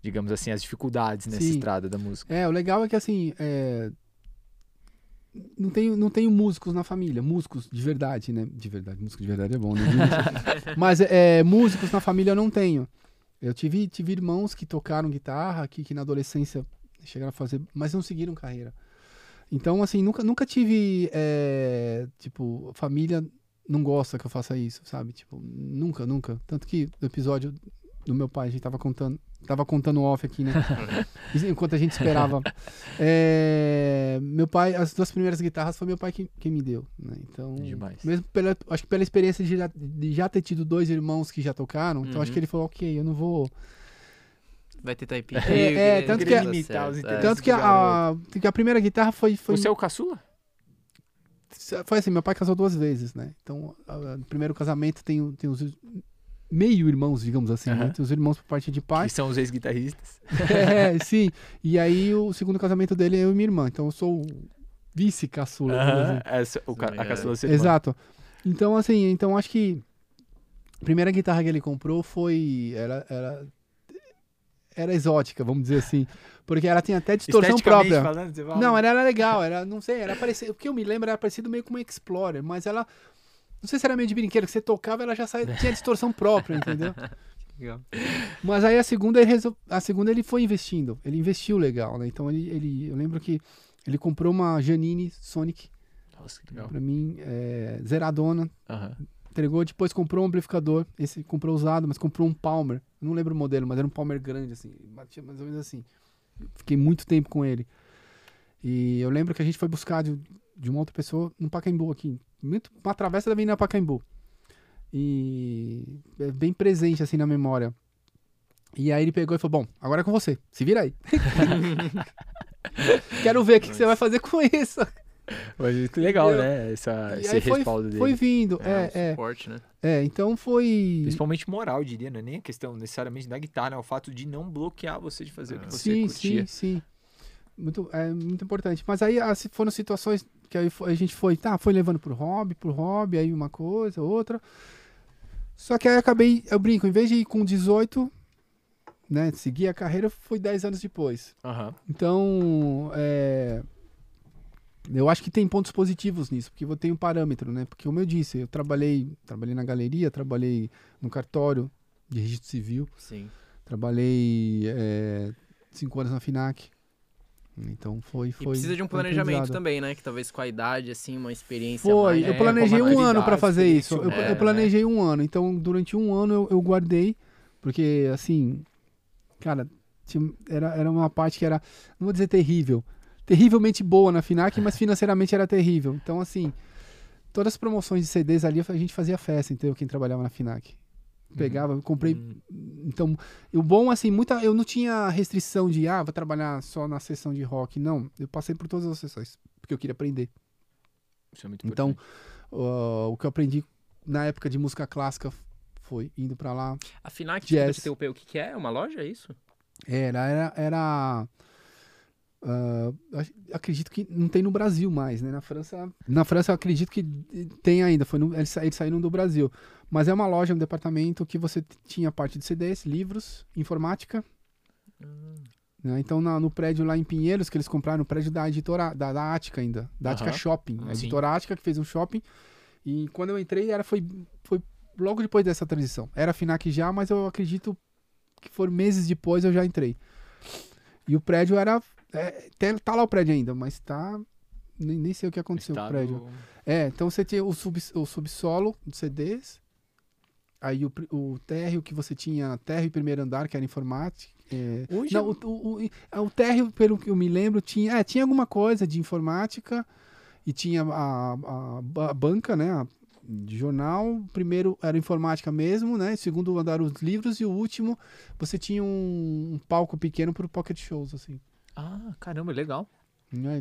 digamos assim, as dificuldades nessa estrada da música? O legal é que, assim, não tenho músicos na família, músicos de verdade, né, músico de verdade é bom, né, mas músicos na família eu não tenho. Eu tive irmãos que tocaram guitarra, que na adolescência chegaram a fazer, mas não seguiram carreira. Então, assim, nunca tive, família não gosta que eu faça isso, sabe? Tipo, nunca, nunca. Tanto que no episódio do meu pai, a gente tava contando off aqui, né? Enquanto a gente esperava. Meu pai, as duas primeiras guitarras foi meu pai quem me deu, né? Então, demais. Mesmo acho que pela experiência de já ter tido dois irmãos que já tocaram, então acho que ele falou, ok, eu não vou... Vai ter taipinha. Tanto que a primeira guitarra foi... O seu caçula? Foi assim, meu pai casou duas vezes, né? Então, no primeiro casamento tem os meio-irmãos, digamos assim, né? Tem os irmãos por parte de pai. Que são os ex-guitarristas. Sim. E aí, o segundo casamento dele é eu e minha irmã. Então, eu sou o vice-caçula. A caçula do seu irmão. Exato. Então, assim, acho que a primeira guitarra que ele comprou foi... Era exótica, vamos dizer assim. Porque ela tinha até distorção própria. Falando, você fala... Não, era legal, não sei, era parecido. O que eu me lembro era parecido meio com uma Explorer, mas ela. Não sei se era meio de brinquedo, que você tocava, ela já tinha distorção própria, entendeu? Legal. Mas aí a segunda ele foi investindo. Ele investiu legal, né? Então eu lembro que ele comprou uma Janine Sonic. Nossa, que legal. Pra mim, zeradona. Entregou, depois comprou um amplificador, esse comprou usado, mas comprou um Palmer, não lembro o modelo, mas era um Palmer grande, assim, batia mais ou menos assim. Fiquei muito tempo com ele. E eu lembro que a gente foi buscar de uma outra pessoa no Pacaembu aqui, uma travessa da Avenida Pacaembu. E é bem presente, assim, na memória. E aí ele pegou e falou, bom, agora é com você, se vira aí. Quero ver o que você vai fazer com isso. Mas que legal, né? Esse respaldo dele. Foi vindo, suporte, né? Então foi... Principalmente moral, eu diria, não é nem a questão necessariamente da guitarra, é o fato de não bloquear você de fazer o que você curtia. Sim. Muito importante. Mas aí foram situações que a gente foi levando pro hobby, aí uma coisa, outra. Só que aí eu brinco, em vez de ir com 18... né, seguir a carreira, foi 10 anos depois. Então, eu acho que tem pontos positivos nisso, porque eu tenho um parâmetro, né? Porque, como eu disse, eu trabalhei na galeria, trabalhei no cartório de registro civil. Sim. Trabalhei 5 anos na FNAC. Então foi. E precisa de um planejamento também, né? Que talvez com a idade, assim, uma experiência mais... Eu planejei um ano para fazer isso. Eu planejei um ano. Então, durante um ano eu guardei, porque, assim, cara, era uma parte que era, não vou dizer terrível, terrivelmente boa na FNAC, mas financeiramente era terrível. Então, assim, todas as promoções de CDs ali, a gente fazia festa, entendeu? Quem trabalhava na FNAC. Pegava, eu comprei... Então, o bom, assim, eu não tinha restrição de, vou trabalhar só na sessão de rock. Não, eu passei por todas as sessões, porque eu queria aprender. Isso é muito importante. Então, o que eu aprendi na época de música clássica foi indo pra lá. A FNAC, o que é? É uma loja, é isso? Era... acredito que não tem no Brasil mais, né? Na França eu acredito que tem ainda. Eles saíram do Brasil. Mas é uma loja, um departamento que você tinha parte de CDs, livros, informática. Né? Então, no prédio lá em Pinheiros, que eles compraram, no prédio da Editora da Atica ainda. Da Atica Shopping. A Editora Atica que fez um shopping. E quando eu entrei, foi logo depois dessa transição. Era FNAC já, mas eu acredito que foram meses depois eu já entrei. E o prédio era... tá lá o prédio ainda, mas tá... Nem sei o que aconteceu com o prédio. Então você tinha o subsolo de CDs, aí o térreo que você tinha, térreo e primeiro andar, que era informática. O térreo, pelo que eu me lembro, tinha alguma coisa de informática, e tinha a banca, né, de jornal. Primeiro era informática mesmo, né? Segundo andar os livros, e o último você tinha um palco pequeno pro pocket shows, assim. Caramba, legal.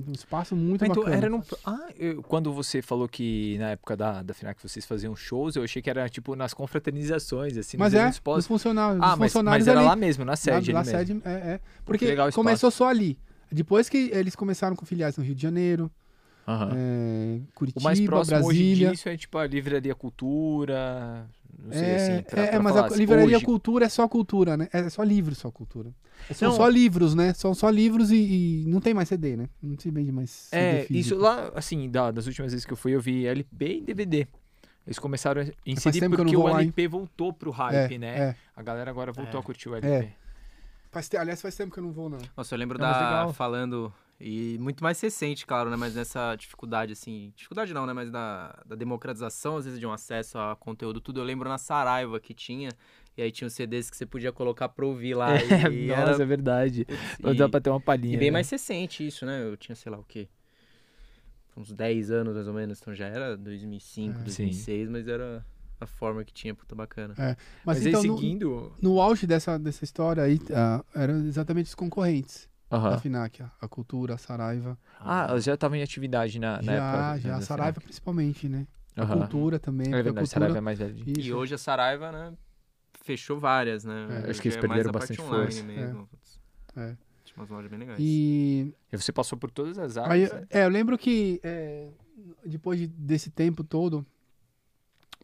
Um espaço muito bacana. Então, quando você falou que na época da FNAC vocês faziam shows, eu achei que era tipo nas confraternizações, assim. Mas nos funcionários. Mas era ali, lá mesmo, na sede. Na sede, Porque começou só ali. Depois que eles começaram com filiais no Rio de Janeiro, Curitiba, Brasília... O mais próximo Brasília. Hoje disso é tipo a Livraria Cultura... Não sei, assim, pra mas a Livraria Cultura é só cultura, né? É só livros, só cultura. São só livros, né? São só livros e não tem mais CD, né? Não se vende mais CD físico. Isso lá, assim, das últimas vezes que eu fui, eu vi LP e DVD. Eles começaram a incidir porque o LP voltou pro hype, né? A galera agora voltou a curtir o LP. Aliás, faz tempo que eu não vou, não. Nossa, eu lembro falando E muito mais recente, claro, né? Mas nessa dificuldade, assim... Dificuldade não, né? Mas da democratização, às vezes, de um acesso a conteúdo, tudo. Eu lembro na Saraiva que tinha... E aí tinha os CDs que você podia colocar pra ouvir lá. E nossa, era... é verdade. E dá pra ter uma palhinha. E bem, né? Mais recente isso, né? Eu tinha, sei lá, o quê? Uns 10 anos, mais ou menos. Então já era 2005, 2006, sim. Mas era... a forma que tinha, puta bacana. É. Mas então, aí, seguindo... no auge dessa história aí, eram exatamente os concorrentes da FNAC, a Cultura, a Saraiva. Ah, já estavam em atividade na época? Já, a Saraiva FNAC. Principalmente, né? A Cultura também. É verdade, a Saraiva é mais velha. E hoje a Saraiva, né, fechou várias, né? É. Acho que eles perderam bastante força. Mesmo. É. Tinha umas lojas bem legais. E você passou por todas as áreas? Aí, né? Eu lembro que depois desse tempo todo...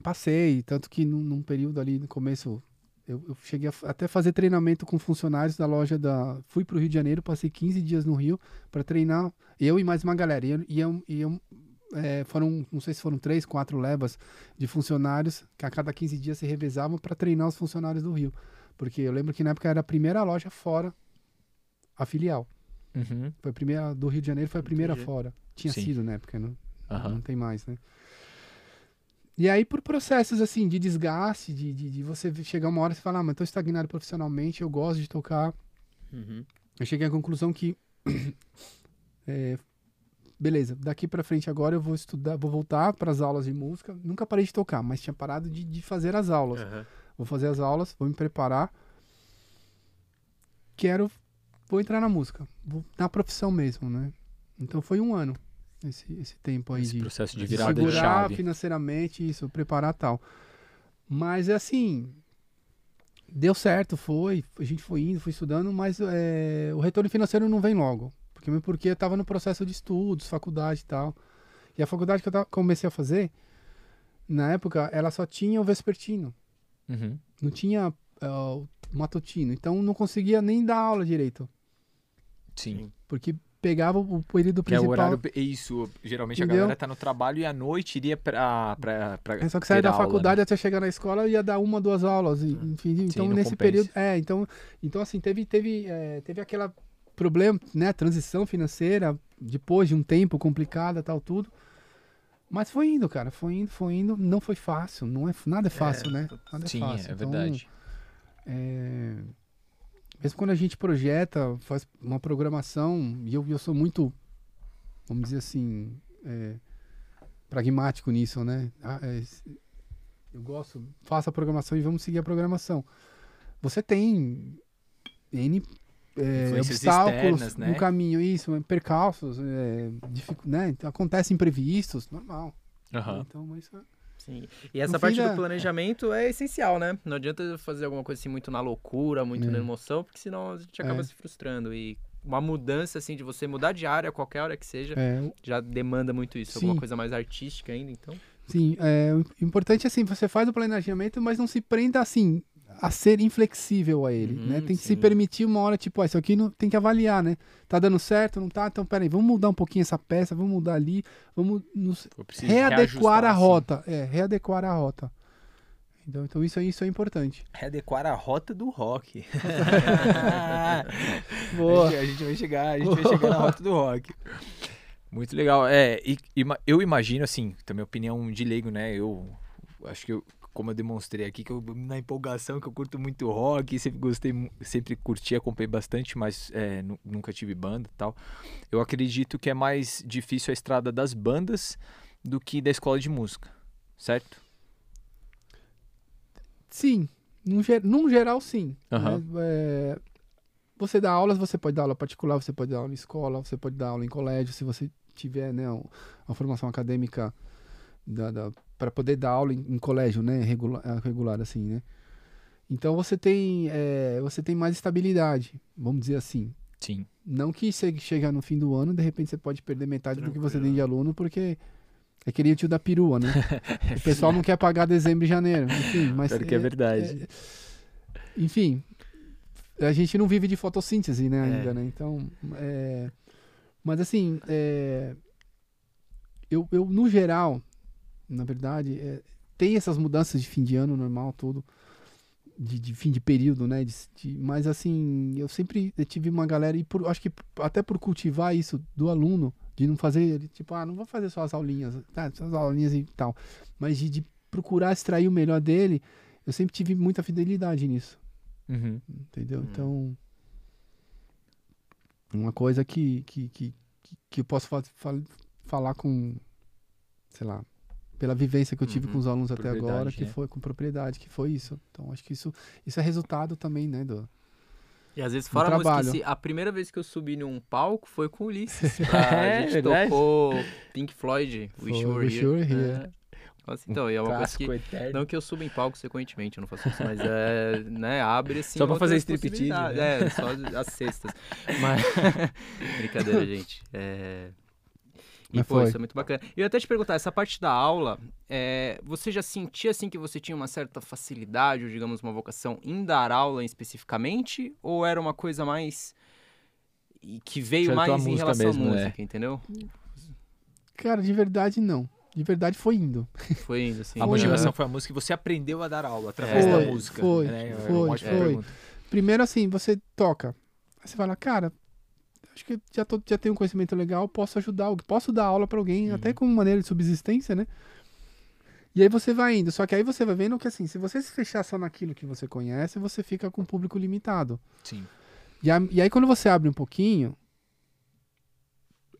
Passei, tanto que num período ali no começo, eu cheguei até fazer treinamento com funcionários da loja da... Fui pro Rio de Janeiro, passei 15 dias no Rio para treinar, eu e mais uma galera. Foram, não sei se foram 3, 4 levas de funcionários que a cada 15 dias se revezavam para treinar os funcionários do Rio. Porque eu lembro que na época era a primeira loja fora a filial. Uhum. Foi a primeira do Rio de Janeiro, foi a primeira fora. Tinha sido na época, né? Não tem mais, né? E aí, por processos, assim, de desgaste, de você chegar uma hora e falar, mas tô estagnado profissionalmente, eu gosto de tocar. Uhum. Eu cheguei à conclusão que, beleza, daqui pra frente agora eu vou estudar, vou voltar pras aulas de música. Nunca parei de tocar, mas tinha parado de fazer as aulas. Uhum. Vou fazer as aulas, vou me preparar. Vou entrar na música, na profissão mesmo, né? Então foi um ano. Esse tempo aí, esse processo de virada de chave financeiramente, isso, preparar tal. Mas é assim, deu certo, a gente foi indo, foi estudando, mas o retorno financeiro não vem logo. Porque eu estava no processo de estudos, faculdade e tal. E a faculdade que eu comecei a fazer, na época, ela só tinha o vespertino. Uhum. Não tinha o matutino. Então não conseguia nem dar aula direito. Sim. Porque... pegava o período principal. É o horário, isso, geralmente. Entendeu? A galera tá no trabalho e à noite iria pra só que sair da faculdade, né? Até chegar na escola ia dar 1, 2 aulas, enfim. Sim, então nesse compensa. Período, então assim, teve aquele problema, né, transição financeira, depois de um tempo complicada, tal, tudo. Mas foi indo, cara, foi indo, não foi fácil, não é, nada é fácil, né? Nada sim, é fácil. É verdade. Então, mesmo quando a gente projeta, faz uma programação, e eu sou muito, vamos dizer assim, pragmático nisso, né? Eu gosto, faço a programação e vamos seguir a programação. Você tem N obstáculos externas, né? No caminho, isso, percalços, né? Então, acontecem imprevistos, normal. Uhum. Então, mas isso sim. E essa parte do planejamento é essencial, né? Não adianta fazer alguma coisa assim muito na loucura, muito na emoção, porque senão a gente acaba se frustrando. E uma mudança, assim, de você mudar de área, qualquer hora que seja, já demanda muito isso. Sim. Alguma coisa mais artística ainda, então? Sim, o importante é assim, você faz o planejamento, mas não se prenda, assim, a ser inflexível a ele, né? Tem que se permitir uma hora, tipo, isso aqui não, tem que avaliar, né? Tá dando certo, não tá? Então, peraí, vamos mudar um pouquinho essa peça, vamos mudar ali, vamos nos readequar a rota. Assim. Readequar a rota. Então isso é importante. Readequar a rota do rock. Boa. A gente vai chegar na rota do rock. Muito legal. Eu imagino, assim, também opinião de leigo, né? Eu acho que como eu demonstrei aqui, que eu, na empolgação, que eu curto muito rock, sempre curti, acompanhei bastante, mas nunca tive banda e tal. Eu acredito que é mais difícil a estrada das bandas do que da escola de música, certo? Sim, num geral sim. Uhum. Você dá aulas, você pode dar aula particular, você pode dar aula em escola, você pode dar aula em colégio, se você tiver, né, uma formação acadêmica para poder dar aula em colégio, né, regular assim, né? Então você tem mais estabilidade, vamos dizer assim. Sim. Não que você chega no fim do ano, de repente você pode perder metade do que você tem de aluno, porque é aquele tio da perua, né? O pessoal não quer pagar dezembro e janeiro, enfim. Mas claro que é verdade. Enfim, a gente não vive de fotossíntese, né, ainda, né? Então, mas assim, eu no geral, na verdade, tem essas mudanças de fim de ano normal, tudo. de fim de período, né? Mas assim, eu sempre tive uma galera, e acho que até por cultivar isso do aluno, de não fazer, tipo, ah, não vou fazer só as aulinhas, tá, só as aulinhas e tal, mas de procurar extrair o melhor dele, eu sempre tive muita fidelidade nisso. Uhum. Entendeu? Uhum. Então, uma coisa que eu posso falar com, sei lá, pela vivência que eu tive com os alunos até agora, que foi com propriedade, que foi isso. Então, acho que isso é resultado também, né, do... E às vezes, fora a música, a primeira vez que eu subi num palco foi com o Ulisses. A gente tocou Pink Floyd, Wish You Were Here. Assim, então, é uma coisa que... Eterno. Não que eu suba em palco frequentemente, eu não faço isso, mas é, né, abre assim... Só pra fazer striptease, né? É, só as sextas. Mas... Brincadeira, gente. É... E pô, isso é muito bacana. Eu ia até te perguntar, essa parte da aula, você já sentia assim que você tinha uma certa facilidade, ou digamos uma vocação em dar aula especificamente? Ou era uma coisa mais... que veio já mais em relação mesmo, à música, entendeu? Cara, de verdade não. De verdade foi indo. Foi indo, sim. A motivação foi a música e você aprendeu a dar aula através da música. Foi, né? Foi. Primeiro assim, você toca. Aí você fala, cara... acho que já tenho um conhecimento legal, posso ajudar, posso dar aula para alguém, até como maneira de subsistência, né? E aí você vai indo, só que aí você vai vendo que assim, se você se fechar só naquilo que você conhece, você fica com um público limitado. Sim. E aí quando você abre um pouquinho,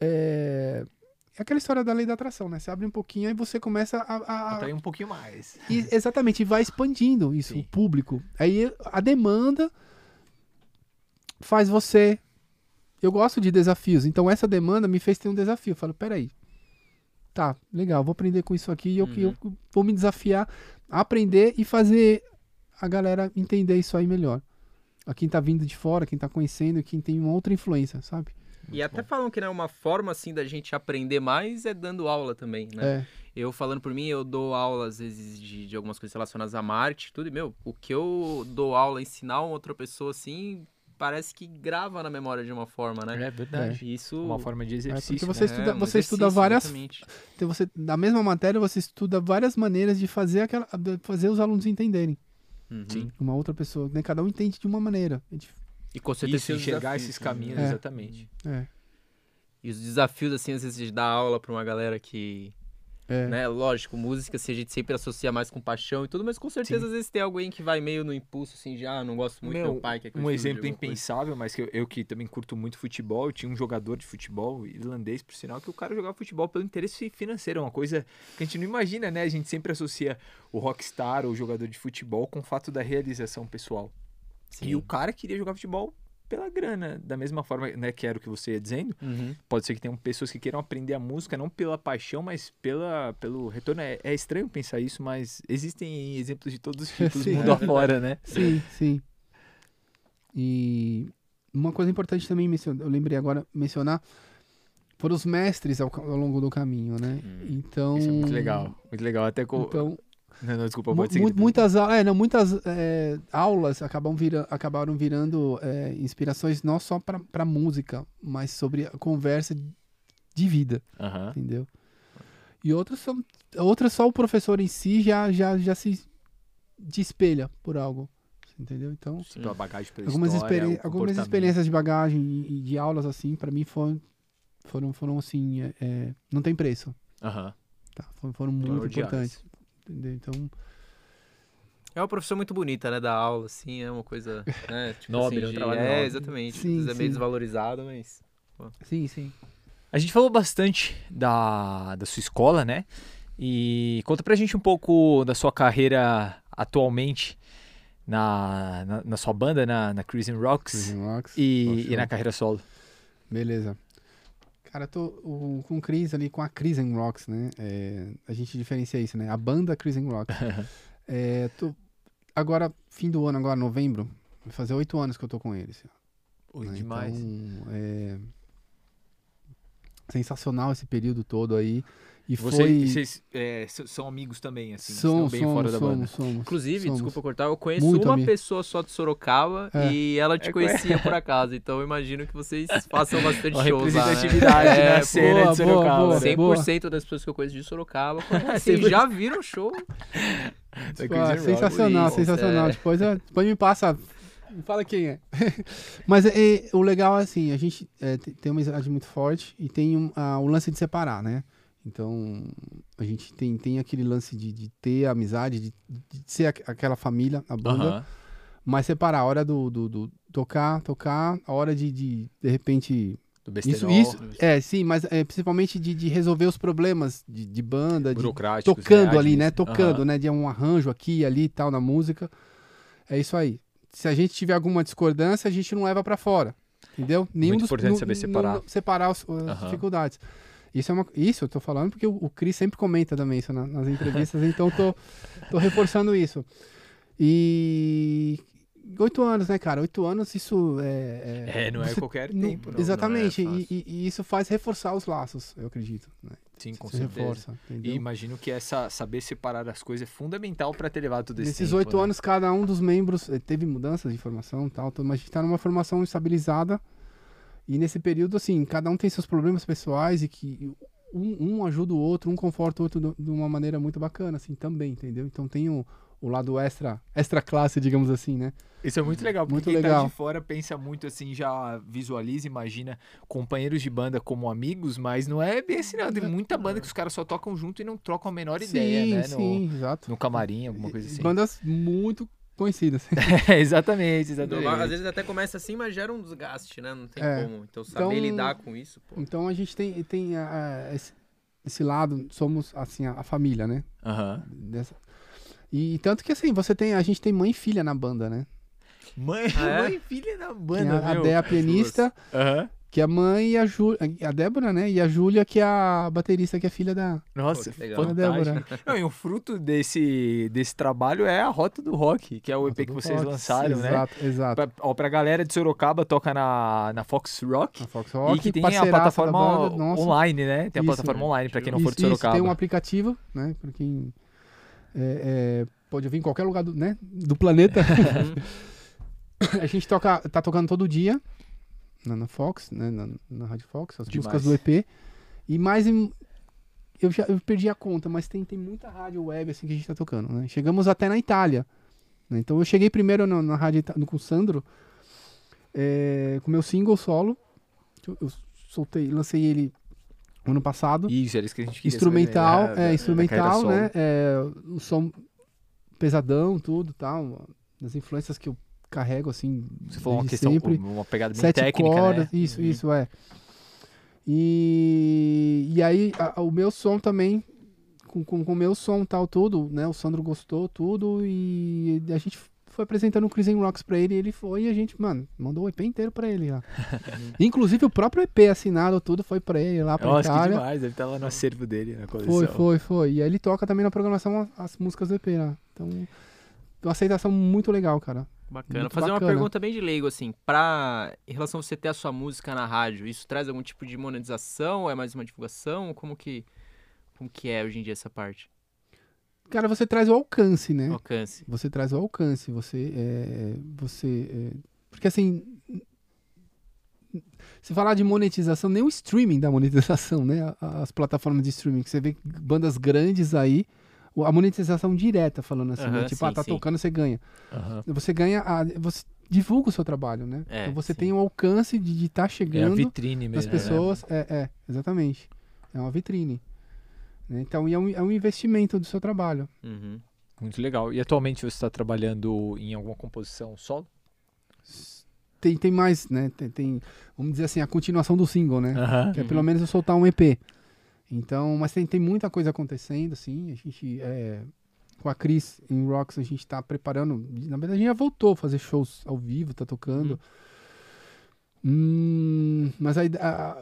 é aquela história da lei da atração, né? Você abre um pouquinho, aí você começa a atrair um pouquinho mais. E, exatamente, e vai expandindo isso, o público. Aí a demanda faz você... Eu gosto de desafios, então essa demanda me fez ter um desafio. Eu falo, peraí, tá, legal, vou aprender com isso aqui e eu vou me desafiar a aprender e fazer a galera entender isso aí melhor. A quem tá vindo de fora, quem tá conhecendo, quem tem uma outra influência, sabe? E até falam que, né, uma forma assim da gente aprender mais é dando aula também, né? É. Eu falando por mim, eu dou aula às vezes de algumas coisas relacionadas à arte, tudo, e meu, o que eu dou aula, ensinar uma outra pessoa assim... parece que grava na memória de uma forma, né? É verdade. Isso... uma forma de exercício. Porque você estuda, você exercício, estuda várias... Então você, na mesma matéria, você estuda várias maneiras de fazer os alunos entenderem. Sim. Uma outra pessoa, né? Cada um entende de uma maneira. E com certeza enxergar esses caminhos, exatamente. É. E os desafios, assim, às vezes, de dar aula para uma galera que... né? Lógico, música, assim, a gente sempre associa mais com paixão e tudo, mas com certeza às vezes tem alguém que vai meio no impulso, assim, já não gosto muito do meu pai. Que é um exemplo impensável, mas que eu que também curto muito futebol, eu tinha um jogador de futebol irlandês, por sinal, que o cara jogava futebol pelo interesse financeiro, uma coisa que a gente não imagina, né? A gente sempre associa o rockstar ou o jogador de futebol com o fato da realização pessoal. Sim. E o cara queria jogar futebol pela grana, da mesma forma, né, que era o que você ia dizendo, pode ser que tenham pessoas que queiram aprender a música, não pela paixão, mas pelo retorno. É estranho pensar isso, mas existem exemplos de todos os tipos do mundo afora, né? Sim, sim. E uma coisa importante também, eu lembrei agora, mencionar, foram os mestres ao longo do caminho, né? Então... isso é muito legal, muito legal. Até com... então... Não, desculpa, pode seguir. Muitas aulas acabaram virando inspirações não só para música, mas sobre a conversa de vida, entendeu? E outras só o professor em si já se espelha por algo, entendeu? Então, pela bagagem, pela história, algumas experiências de bagagem e de aulas assim, para mim foram assim, não tem preço. Tá, foram muito importantes. Entendeu? Então... é uma profissão muito bonita, né? Da aula, assim, é uma coisa... né? Tipo, nobre, assim, é um trabalho nobre. Exatamente. Sim, é meio desvalorizado, mas... pô. Sim, sim. A gente falou bastante da sua escola, né? E conta pra gente um pouco da sua carreira atualmente na sua banda, na Chris and Rocks, e na carreira solo. Beleza. Cara, eu tô com o Chris ali, com a Chris and Rocks, né? A gente diferencia isso, né? A banda Chris and Rocks. Agora, fim do ano, agora, novembro, vai fazer 8 anos que eu tô com eles. Oi, né? Demais. Então, sensacional esse período todo aí. E vocês são amigos também, assim, estão bem fora da banda. Inclusive, desculpa cortar, eu conheço uma pessoa só de Sorocaba e ela te conhecia por acaso, então eu imagino que vocês façam bastante shows lá, né? Representatividade na cena de Sorocaba. Boa, 100% das pessoas que eu conheço de Sorocaba, vocês já viram show. Tipo, ó, sensacional, sensacional. Depois me passa, me fala quem é. Mas o legal é assim, a gente tem uma amizade muito forte e tem o lance de separar, né? Então, a gente tem aquele lance de ter a amizade, de ser aquela família, a banda, mas separar a hora do tocar, a hora de repente... Do besterol. Sim, mas principalmente de resolver os problemas de banda, burocráticos, tocando ali, né? Tocando, né? De um arranjo aqui e ali e tal na música. É isso aí. Se a gente tiver alguma discordância, a gente não leva pra fora, entendeu? Muito importante saber separar. Separar as dificuldades. Isso eu tô falando porque o Chris sempre comenta também isso nas entrevistas, então tô reforçando isso. E 8 anos, né, cara? 8 anos, isso é... não é qualquer tempo, não. Exatamente, não é e isso faz reforçar os laços, eu acredito, né? Sim, com certeza. Reforça, e imagino que saber separar as coisas é fundamental para ter levado tudo isso. Nesses 8 anos, cada um dos membros teve mudanças de formação e tal, mas a gente tá numa formação estabilizada. E nesse período, assim, cada um tem seus problemas pessoais e que um ajuda o outro, um conforta o outro de uma maneira muito bacana, assim, também, entendeu? Então tem o lado extra classe, digamos assim, né? Isso é muito legal, porque muito quem legal. Tá de fora pensa muito assim, já visualiza, imagina companheiros de banda como amigos, mas não é bem assim, não. Tem muita banda que os caras só tocam junto e não trocam a menor ideia, né? Exato. No camarim, alguma coisa assim. Bandas muito... conhecidas. Exatamente. Às vezes até começa assim, mas gera um desgaste, né? Não tem como. Então, saber lidar com isso, pô. Então, a gente tem esse lado, somos, assim, a família, né? E tanto que, assim, a gente tem mãe e filha na banda, né? Mãe e filha na banda, né? A Dé, a pianista, que é a mãe, e a Débora, né? E a Júlia, que é a baterista, que é filha da... Nossa, que legal. Débora. Não, e o fruto desse trabalho é a Rota do Rock, que é o EP que vocês lançaram, né? Exato. Pra galera de Sorocaba, toca na Fox Rock. Na Fox Rock. E que tem a plataforma online, né? Tem a plataforma online, pra quem não for de Sorocaba. Tem um aplicativo, né? Pra quem pode vir em qualquer lugar do planeta. A gente tá tocando todo dia. Na Fox, né? Na Rádio Fox, as músicas do EP. E mais eu perdi a conta, mas tem muita rádio web assim que a gente tá tocando, né? Chegamos até na Itália, né? Então eu cheguei primeiro na rádio com o Sandro, com meu single solo. Eu lancei ele ano passado. Isso, era isso que a gente queria. Instrumental, né? O som pesadão, tudo, tal. As influências que eu carrego, assim, se for uma questão, sempre. Uma pegada bem 7 técnica, cordas, né? Isso. E aí, o meu som também, com o meu som tal, tudo, né? O Sandro gostou, tudo, e a gente foi apresentando o Chris and Rocks pra ele, e ele foi, e a gente, mano, mandou o EP inteiro pra ele lá. Inclusive, o próprio EP assinado, tudo, foi pra ele lá pra Itália. Que demais, ele tá lá no acervo dele, na coleção. Foi. E aí ele toca também na programação as músicas do EP lá. Então, uma aceitação muito legal, cara. Bacana. Muito fazer bacana. Uma pergunta bem de leigo, assim, em relação a você ter a sua música na rádio, isso traz algum tipo de monetização, ou é mais uma divulgação, como que é hoje em dia essa parte? Cara, você traz o alcance, né? Você traz o alcance, porque assim, se falar de monetização, nem o streaming dá monetização, né? As plataformas de streaming, que você vê bandas grandes aí, a monetização direta, falando assim, né? Tipo, tocando, você ganha. Você ganha, você divulga o seu trabalho, né? Então você tem o alcance de estar chegando. É uma vitrine mesmo. As pessoas, né? Exatamente. É uma vitrine. Então, é um investimento do seu trabalho. Muito legal. E atualmente você está trabalhando em alguma composição solo? Tem mais, né? Tem, vamos dizer assim, a continuação do single, né? Que é pelo menos eu soltar um EP. Então, mas tem muita coisa acontecendo, assim, a gente, com a Chris and Rocks, a gente tá preparando, na verdade a gente já voltou a fazer shows ao vivo, tá tocando, mas aí,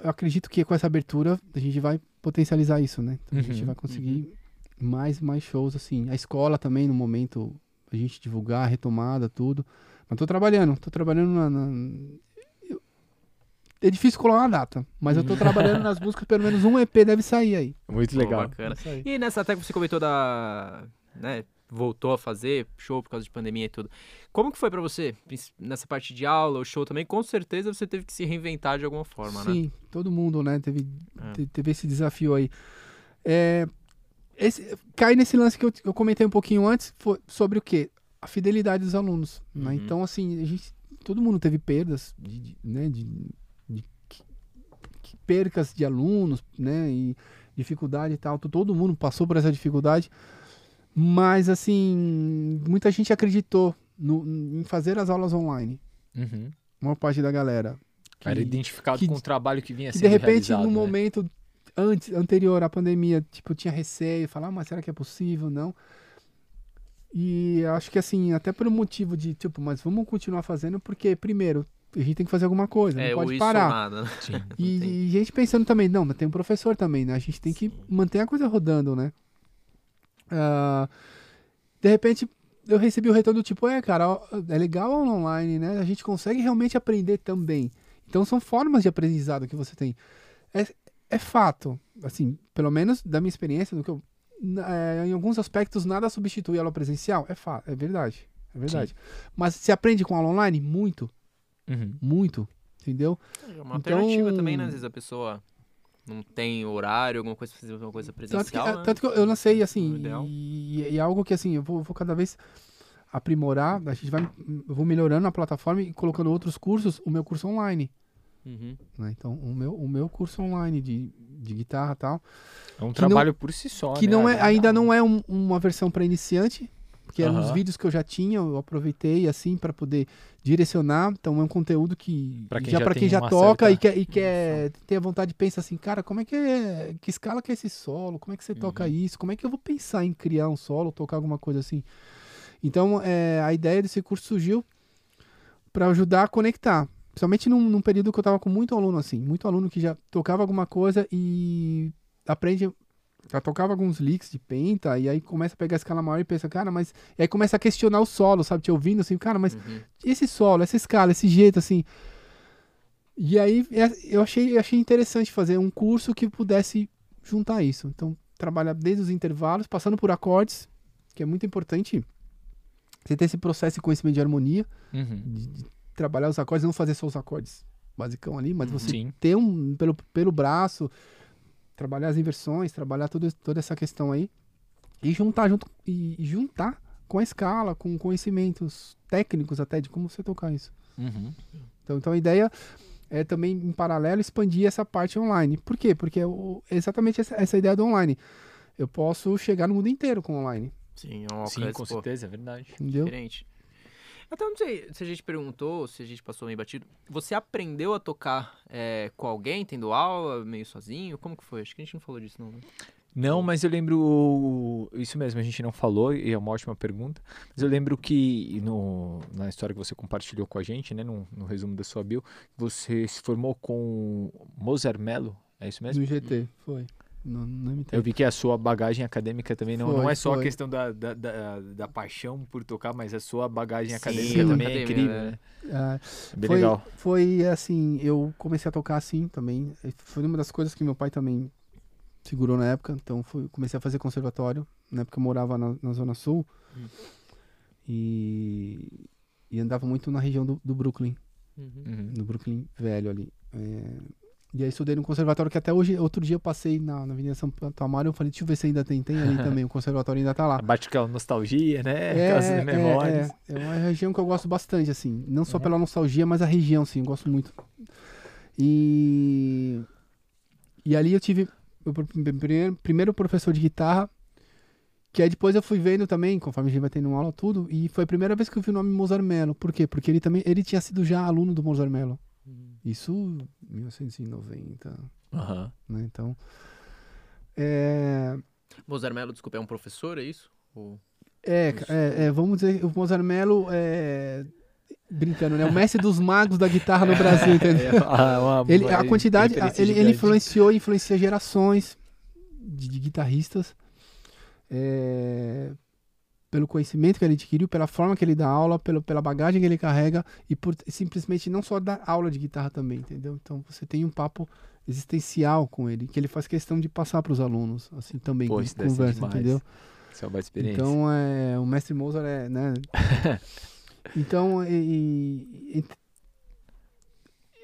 eu acredito que com essa abertura a gente vai potencializar isso, né? Então, a gente vai conseguir mais shows, assim, a escola também, no momento, a gente divulgar, retomada, tudo, mas tô trabalhando É difícil colar uma data, mas eu tô trabalhando nas músicas, pelo menos um EP deve sair aí. Muito legal. Bacana. E nessa até que você comentou né, voltou a fazer show por causa de pandemia e tudo. Como que foi pra você? Nessa parte de aula, o show também, com certeza você teve que se reinventar de alguma forma, né? Sim, todo mundo, né, teve esse desafio aí. cai nesse lance que eu comentei um pouquinho antes, foi sobre o quê? A fidelidade dos alunos, né? Então, assim, a gente, todo mundo teve perdas, percas de alunos, né? E dificuldade e tal. Todo mundo passou por essa dificuldade. Mas, assim, muita gente acreditou em fazer as aulas online. Uhum. Uma parte da galera. Era identificado com o trabalho que vinha sendo realizado. De repente, no momento anterior à pandemia, tipo, tinha receio, falar, mas será que é possível? Não. E acho que, assim, até por um motivo de, tipo, mas vamos continuar fazendo, porque, primeiro, a gente tem que fazer alguma coisa, não pode parar. Nada, né? E a gente pensando também, não, mas tem um professor também, né? A gente tem que manter a coisa rodando, né? De repente, eu recebi o retorno do tipo, cara, é legal online, né? A gente consegue realmente aprender também. Então, são formas de aprendizado que você tem. É fato, assim, pelo menos da minha experiência, do que eu, em alguns aspectos, nada substitui a aula presencial. É verdade, é verdade. Sim. Mas se aprende com aula online? Muito. Uhum. Muito, entendeu? É uma alternativa também, né? Às vezes a pessoa não tem horário, alguma coisa, fazer alguma coisa presencial, né? Tanto que eu lancei, assim, e é algo que, assim, eu vou cada vez aprimorar, eu vou melhorando a plataforma e colocando outros cursos, o meu curso online. Uhum. Né? Então, o meu curso online de guitarra e tal. É um trabalho por si só, que né? Não é, ainda não é uma versão para iniciante, porque eram uns vídeos que eu já tinha, eu aproveitei, assim, para poder direcionar. Então, é um conteúdo que, para quem já toca certa... e quer ter a vontade, pensa assim, cara, como é que é, que escala que é esse solo? Como é que você toca isso? Como é que eu vou pensar em criar um solo, tocar alguma coisa assim? Então, a ideia desse curso surgiu para ajudar a conectar. Principalmente num período que eu tava com muito aluno, assim. Muito aluno que já tocava alguma coisa e aprende... Já tocava alguns licks de penta, e aí começa a pegar a escala maior e pensa, cara, mas... E aí começa a questionar o solo, sabe? Te ouvindo, assim, cara, mas... Esse solo, essa escala, esse jeito, assim... E aí eu achei interessante fazer um curso que pudesse juntar isso. Então, trabalhar desde os intervalos, passando por acordes, que é muito importante. Você ter esse processo de conhecimento de harmonia, de trabalhar os acordes, não fazer só os acordes basicão ali, mas você ter pelo braço... trabalhar as inversões, trabalhar toda essa questão aí e juntar com a escala, com conhecimentos técnicos até de como você tocar isso. Então a ideia é também, em paralelo, expandir essa parte online. Por quê? Porque é exatamente essa ideia do online. Eu posso chegar no mundo inteiro com online. Sim, é um alcance, com certeza, é verdade. Entendeu? Diferente. Até não sei se a gente perguntou, se a gente passou meio batido. Você aprendeu a tocar com alguém, tendo aula, meio sozinho? Como que foi? Acho que a gente não falou disso, não. Não, mas eu lembro... Isso mesmo, a gente não falou, e é uma ótima pergunta. Mas eu lembro que na história que você compartilhou com a gente, né, no resumo da sua bio, você se formou com Mozart Mello, é isso mesmo? No IGT, foi. Não eu vi que a sua bagagem acadêmica também não é só a questão da paixão por tocar, mas a sua bagagem acadêmica também é incrível, né? Bem legal. Foi assim, eu comecei a tocar assim também, foi uma das coisas que meu pai também segurou na época, então comecei a fazer conservatório, na época eu morava na Zona Sul, e andava muito na região do Brooklyn, no Brooklyn velho ali, e aí estudei no conservatório, que até hoje, outro dia eu passei na Avenida Santo Amaro, eu falei, deixa eu ver se ainda tem ali também, o conservatório ainda tá lá. Bate aquela nostalgia, né? Aquelas memórias. É uma região que eu gosto bastante, assim, não só pela nostalgia, mas a região, assim, eu gosto muito. E ali eu tive o primeiro professor de guitarra, que aí depois eu fui vendo também, conforme a gente vai tendo aula, tudo, e foi a primeira vez que eu vi o nome Mozart Mello. Por quê? Porque ele tinha sido já aluno do Mozart Mello. Isso em 1990. Né? Então. Mozart Mello, desculpa, é um professor, é isso? Ou... vamos dizer, o Mozart Mello é. Brincando, né? O mestre dos magos da guitarra no Brasil, entendeu? Ele influenciou e influencia gerações de guitarristas pelo conhecimento que ele adquiriu, pela forma que ele dá aula, pela bagagem que ele carrega e por simplesmente não só dar aula de guitarra também, entendeu? Então você tem um papo existencial com ele, que ele faz questão de passar para os alunos, assim, também, pô, isso conversa, entendeu? Isso é uma experiência. Então, o mestre Mozart né? Então,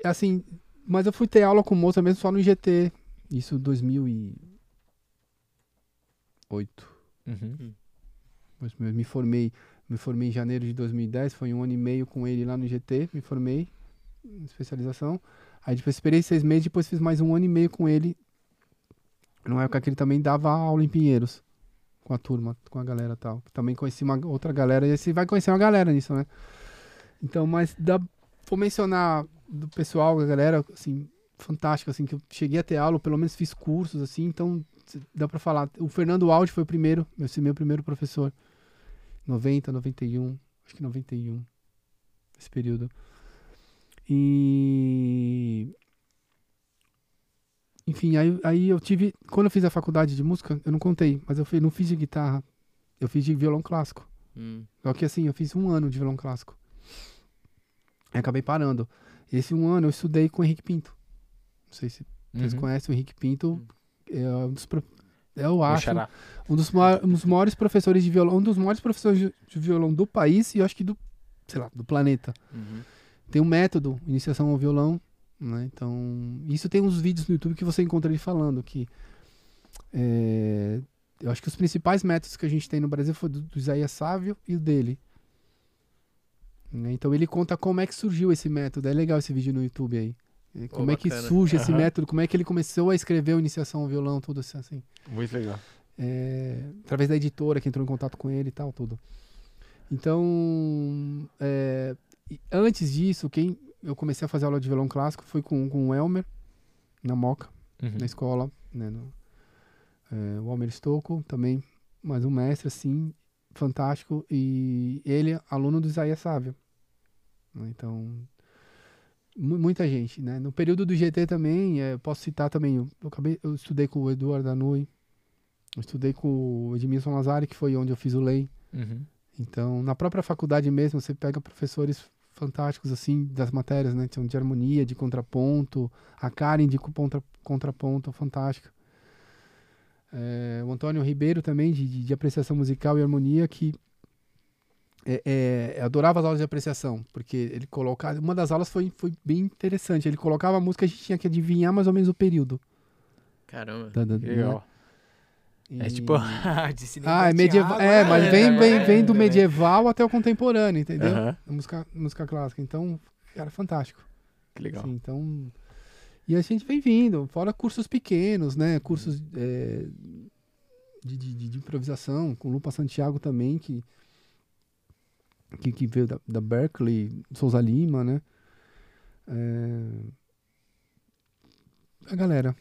assim, mas eu fui ter aula com o Mozart mesmo só no IGT, isso em 2000 e... 2008. Uhum. Mas me formei em janeiro de 2010, foi um ano e meio com ele lá no IGT, me formei em especialização. Aí depois esperei 6 meses, depois fiz mais um ano e meio com ele. Numa época que ele também dava aula em Pinheiros, com a turma, com a galera e tal. Também conheci uma outra galera, e você vai conhecer uma galera nisso, né? Então, mas vou mencionar do pessoal, a galera, assim, fantástico, assim, que eu cheguei a ter aula, pelo menos fiz cursos, assim, então dá pra falar. O Fernando Aldi foi o primeiro, esse meu primeiro professor. 90, 91, acho que 91, esse período. E... Enfim, aí eu tive... Quando eu fiz a faculdade de música, eu não contei, mas não fiz de guitarra, eu fiz de violão clássico. Só que assim, eu fiz um ano de violão clássico. Aí acabei parando. Esse um ano eu estudei com o Henrique Pinto. Não sei se vocês conhecem o Henrique Pinto. É um dos... Eu acho um dos maiores professores de violão, um dos maiores professores de violão do país e eu acho que do, sei lá, do planeta. Uhum. Tem um método, iniciação ao violão, né? Então, isso tem uns vídeos no YouTube que você encontra ele falando que eu acho que os principais métodos que a gente tem no Brasil foi do Isaías Sávio e o dele. Né? Então, ele conta como é que surgiu esse método. É legal esse vídeo no YouTube aí. Como que surge esse método, como é que ele começou a escrever a iniciação ao violão, tudo assim. Muito legal. Através da editora que entrou em contato com ele e tal, tudo. Então, antes disso, eu comecei a fazer aula de violão clássico foi com o Elmer, na Moca, na escola, né, o Elmer Stocco, também, mais um mestre, assim, fantástico, e ele, aluno do Isaías Sávio. Então... Muita gente, né? No período do GT também, posso citar também, eu estudei com o Eduardo Anui, eu estudei com o Edmilson Lazari, que foi onde eu fiz o Lei. Então, na própria faculdade mesmo, você pega professores fantásticos, assim, das matérias, né? De harmonia, de contraponto, a Karen de contraponto, fantástica. O Antônio Ribeiro também, de apreciação musical e harmonia, que... eu adorava as aulas de apreciação, porque ele colocava... Uma das aulas foi bem interessante. Ele colocava a música, a gente tinha que adivinhar mais ou menos o período. Caramba, legal. Né? É tipo... medieval. Mas vem do medieval até o contemporâneo, entendeu? Música clássica. Então, cara, fantástico. Que legal. Assim, então... E a gente vem vindo, fora cursos pequenos, né? Cursos de improvisação, com o Lupa Santiago também, que veio da Berkeley, Souza Lima, né? A galera.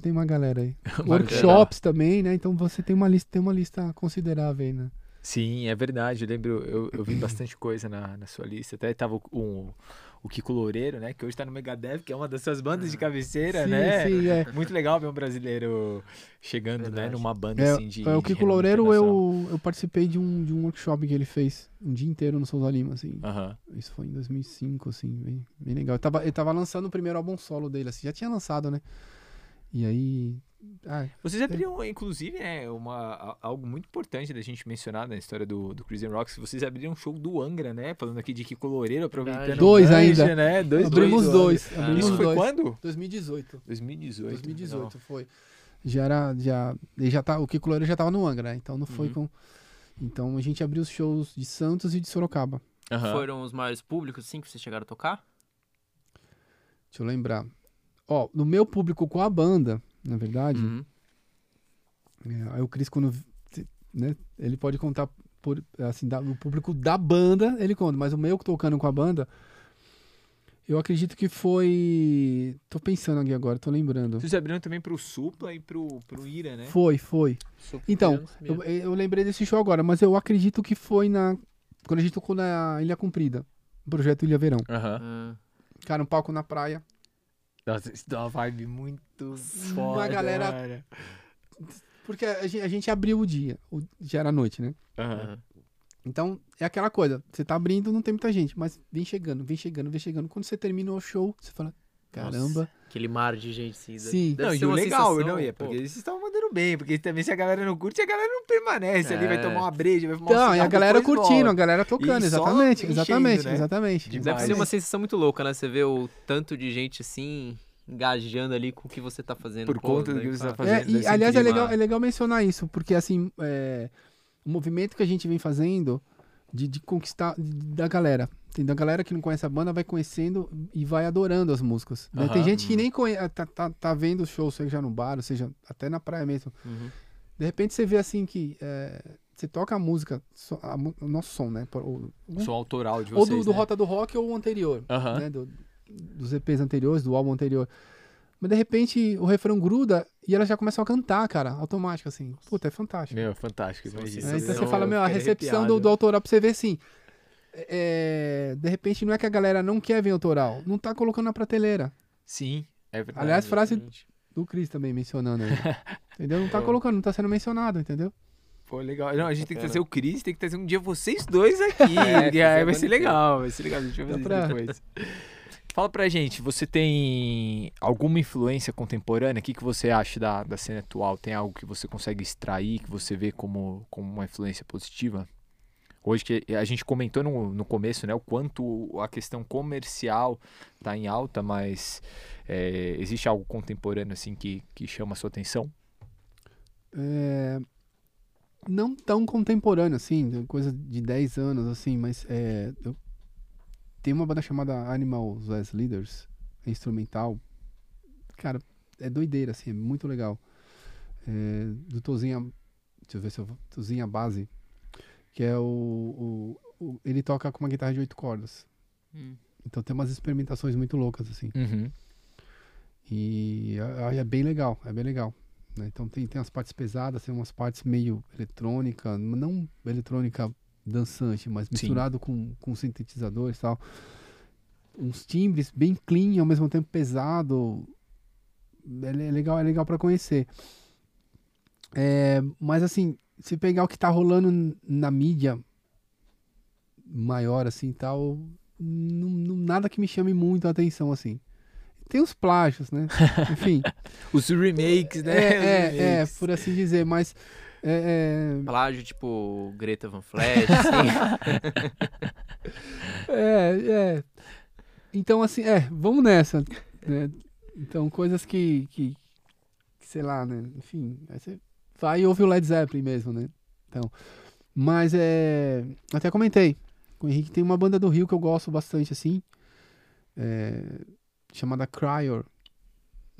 Tem uma galera aí. Workshops também, né? Então você tem uma lista considerável aí, né? Sim, é verdade. Eu lembro, eu vi bastante coisa na sua lista. Até tava o Kiko Loureiro, né? Que hoje tá no Megadeth, que é uma das suas bandas de cabeceira, sim, né? Sim, Muito legal ver um brasileiro chegando, né? Numa banda assim de... O Kiko Loureiro, eu participei de um workshop que ele fez um dia inteiro no Souza Lima, assim. Isso foi em 2005, assim, bem legal. Ele tava lançando o primeiro álbum solo dele, assim. Já tinha lançado, né? E aí... Vocês abriram, inclusive, né, algo muito importante da gente mencionar na história do Chris and Rocks. Vocês abriram um show do Angra, né? Falando aqui de Kiko Loureiro, aproveitando. Dois ainda. Né? Abrimos dois. Isso foi quando? 2018. 2018 foi. O Kiko Loureiro já estava no Angra, né? Então não foi com... Então a gente abriu os shows de Santos e de Sorocaba. Foram os maiores públicos, sim, que vocês chegaram a tocar? Deixa eu lembrar. No meu público com a banda... Na verdade, aí o Chris, quando, né, ele pode contar assim, o público da banda, ele conta, mas o meu tocando com a banda, eu acredito que foi... Tô pensando aqui agora, tô lembrando. Vocês abriram também pro Supla e pro Ira, né? Foi. Então, eu lembrei desse show agora, mas eu acredito que foi quando a gente tocou na Ilha Comprida, o projeto Ilha Verão. Cara, um palco na praia. Nossa, isso dá uma vibe muito foda. Uma galera... Cara. Porque a gente abriu o dia. Já era noite, né? Então, é aquela coisa. Você tá abrindo, não tem muita gente. Mas vem chegando. Quando você termina o show, você fala... Caramba. Nossa, aquele mar de gente. Sim. Deve ser uma legal, sensação, porque eles estavam mandando bem. Porque também se a galera não curte, a galera não permanece ali. Vai tomar uma breja, vai fumar um cigarro, e a galera curtindo, bola. A galera tocando. Exatamente, enchendo, né? Deve ser uma sensação muito louca, né? Você vê o tanto de gente assim... engajando ali com o que você tá fazendo. Por conta do que você tá fazendo. E, aliás, é legal mencionar isso, porque assim, o movimento que a gente vem fazendo de conquistar da galera. Tem da galera que não conhece a banda, vai conhecendo e vai adorando as músicas. Né? Tem gente que nem conhece, tá vendo o show, seja no bar, ou seja, até na praia mesmo. Uhum. De repente você vê assim que você toca a música, o nosso som, né? O som autoral de vocês, ou do Rota do Rock ou o anterior, né? Dos EPs anteriores, do álbum anterior. Mas de repente o refrão gruda e elas já começam a cantar, cara, automático, assim. Puta, é fantástico. Meu, fantástico. Então você fala, a recepção do autoral, pra você ver assim... de repente não é que a galera não quer ver autoral, não tá colocando na prateleira. Sim, é verdade. Aliás, frase do Chris também mencionando aí. Entendeu? Não tá colocando, não tá sendo mencionado, entendeu? Pô, legal. Não, a gente tem que trazer o Chris, tem que trazer um dia vocês dois aqui. Vai ser legal, a gente vai fazer depois. Fala pra gente, você tem alguma influência contemporânea? O que você acha da cena atual? Tem algo que você consegue extrair, que você vê como uma influência positiva? Hoje, que a gente comentou no começo, né, o quanto a questão comercial está em alta, mas existe algo contemporâneo assim que chama a sua atenção? Não tão contemporâneo, assim, coisa de 10 anos, assim, mas tem uma banda chamada Animals as Leaders, instrumental. Cara, é doideira, assim, é muito legal. Do Tozinha, deixa eu ver se eu vou, Tozinha Base. Que é ele toca com uma guitarra de 8 cordas. Então tem umas experimentações muito loucas, assim. Uhum. E é bem legal, né? Então tem as partes pesadas, tem umas partes meio eletrônica, não eletrônica dançante, mas misturado com sintetizadores e tal. Uns timbres bem clean, ao mesmo tempo pesado. É legal pra conhecer. Mas assim... Se pegar o que tá rolando na mídia maior, assim, tal, nada que me chame muito a atenção, assim. Tem os plágios, né? Enfim. Os remakes, né? Por assim dizer, mas... Plágio tipo Greta Van Fleet, assim. Então, assim, vamos nessa, né? Então, coisas que sei lá, né? Enfim, aí você... Vai e ouve o Led Zeppelin mesmo, né? Então, mas até comentei com o Henrique, tem uma banda do Rio que eu gosto bastante, assim, chamada Cryor,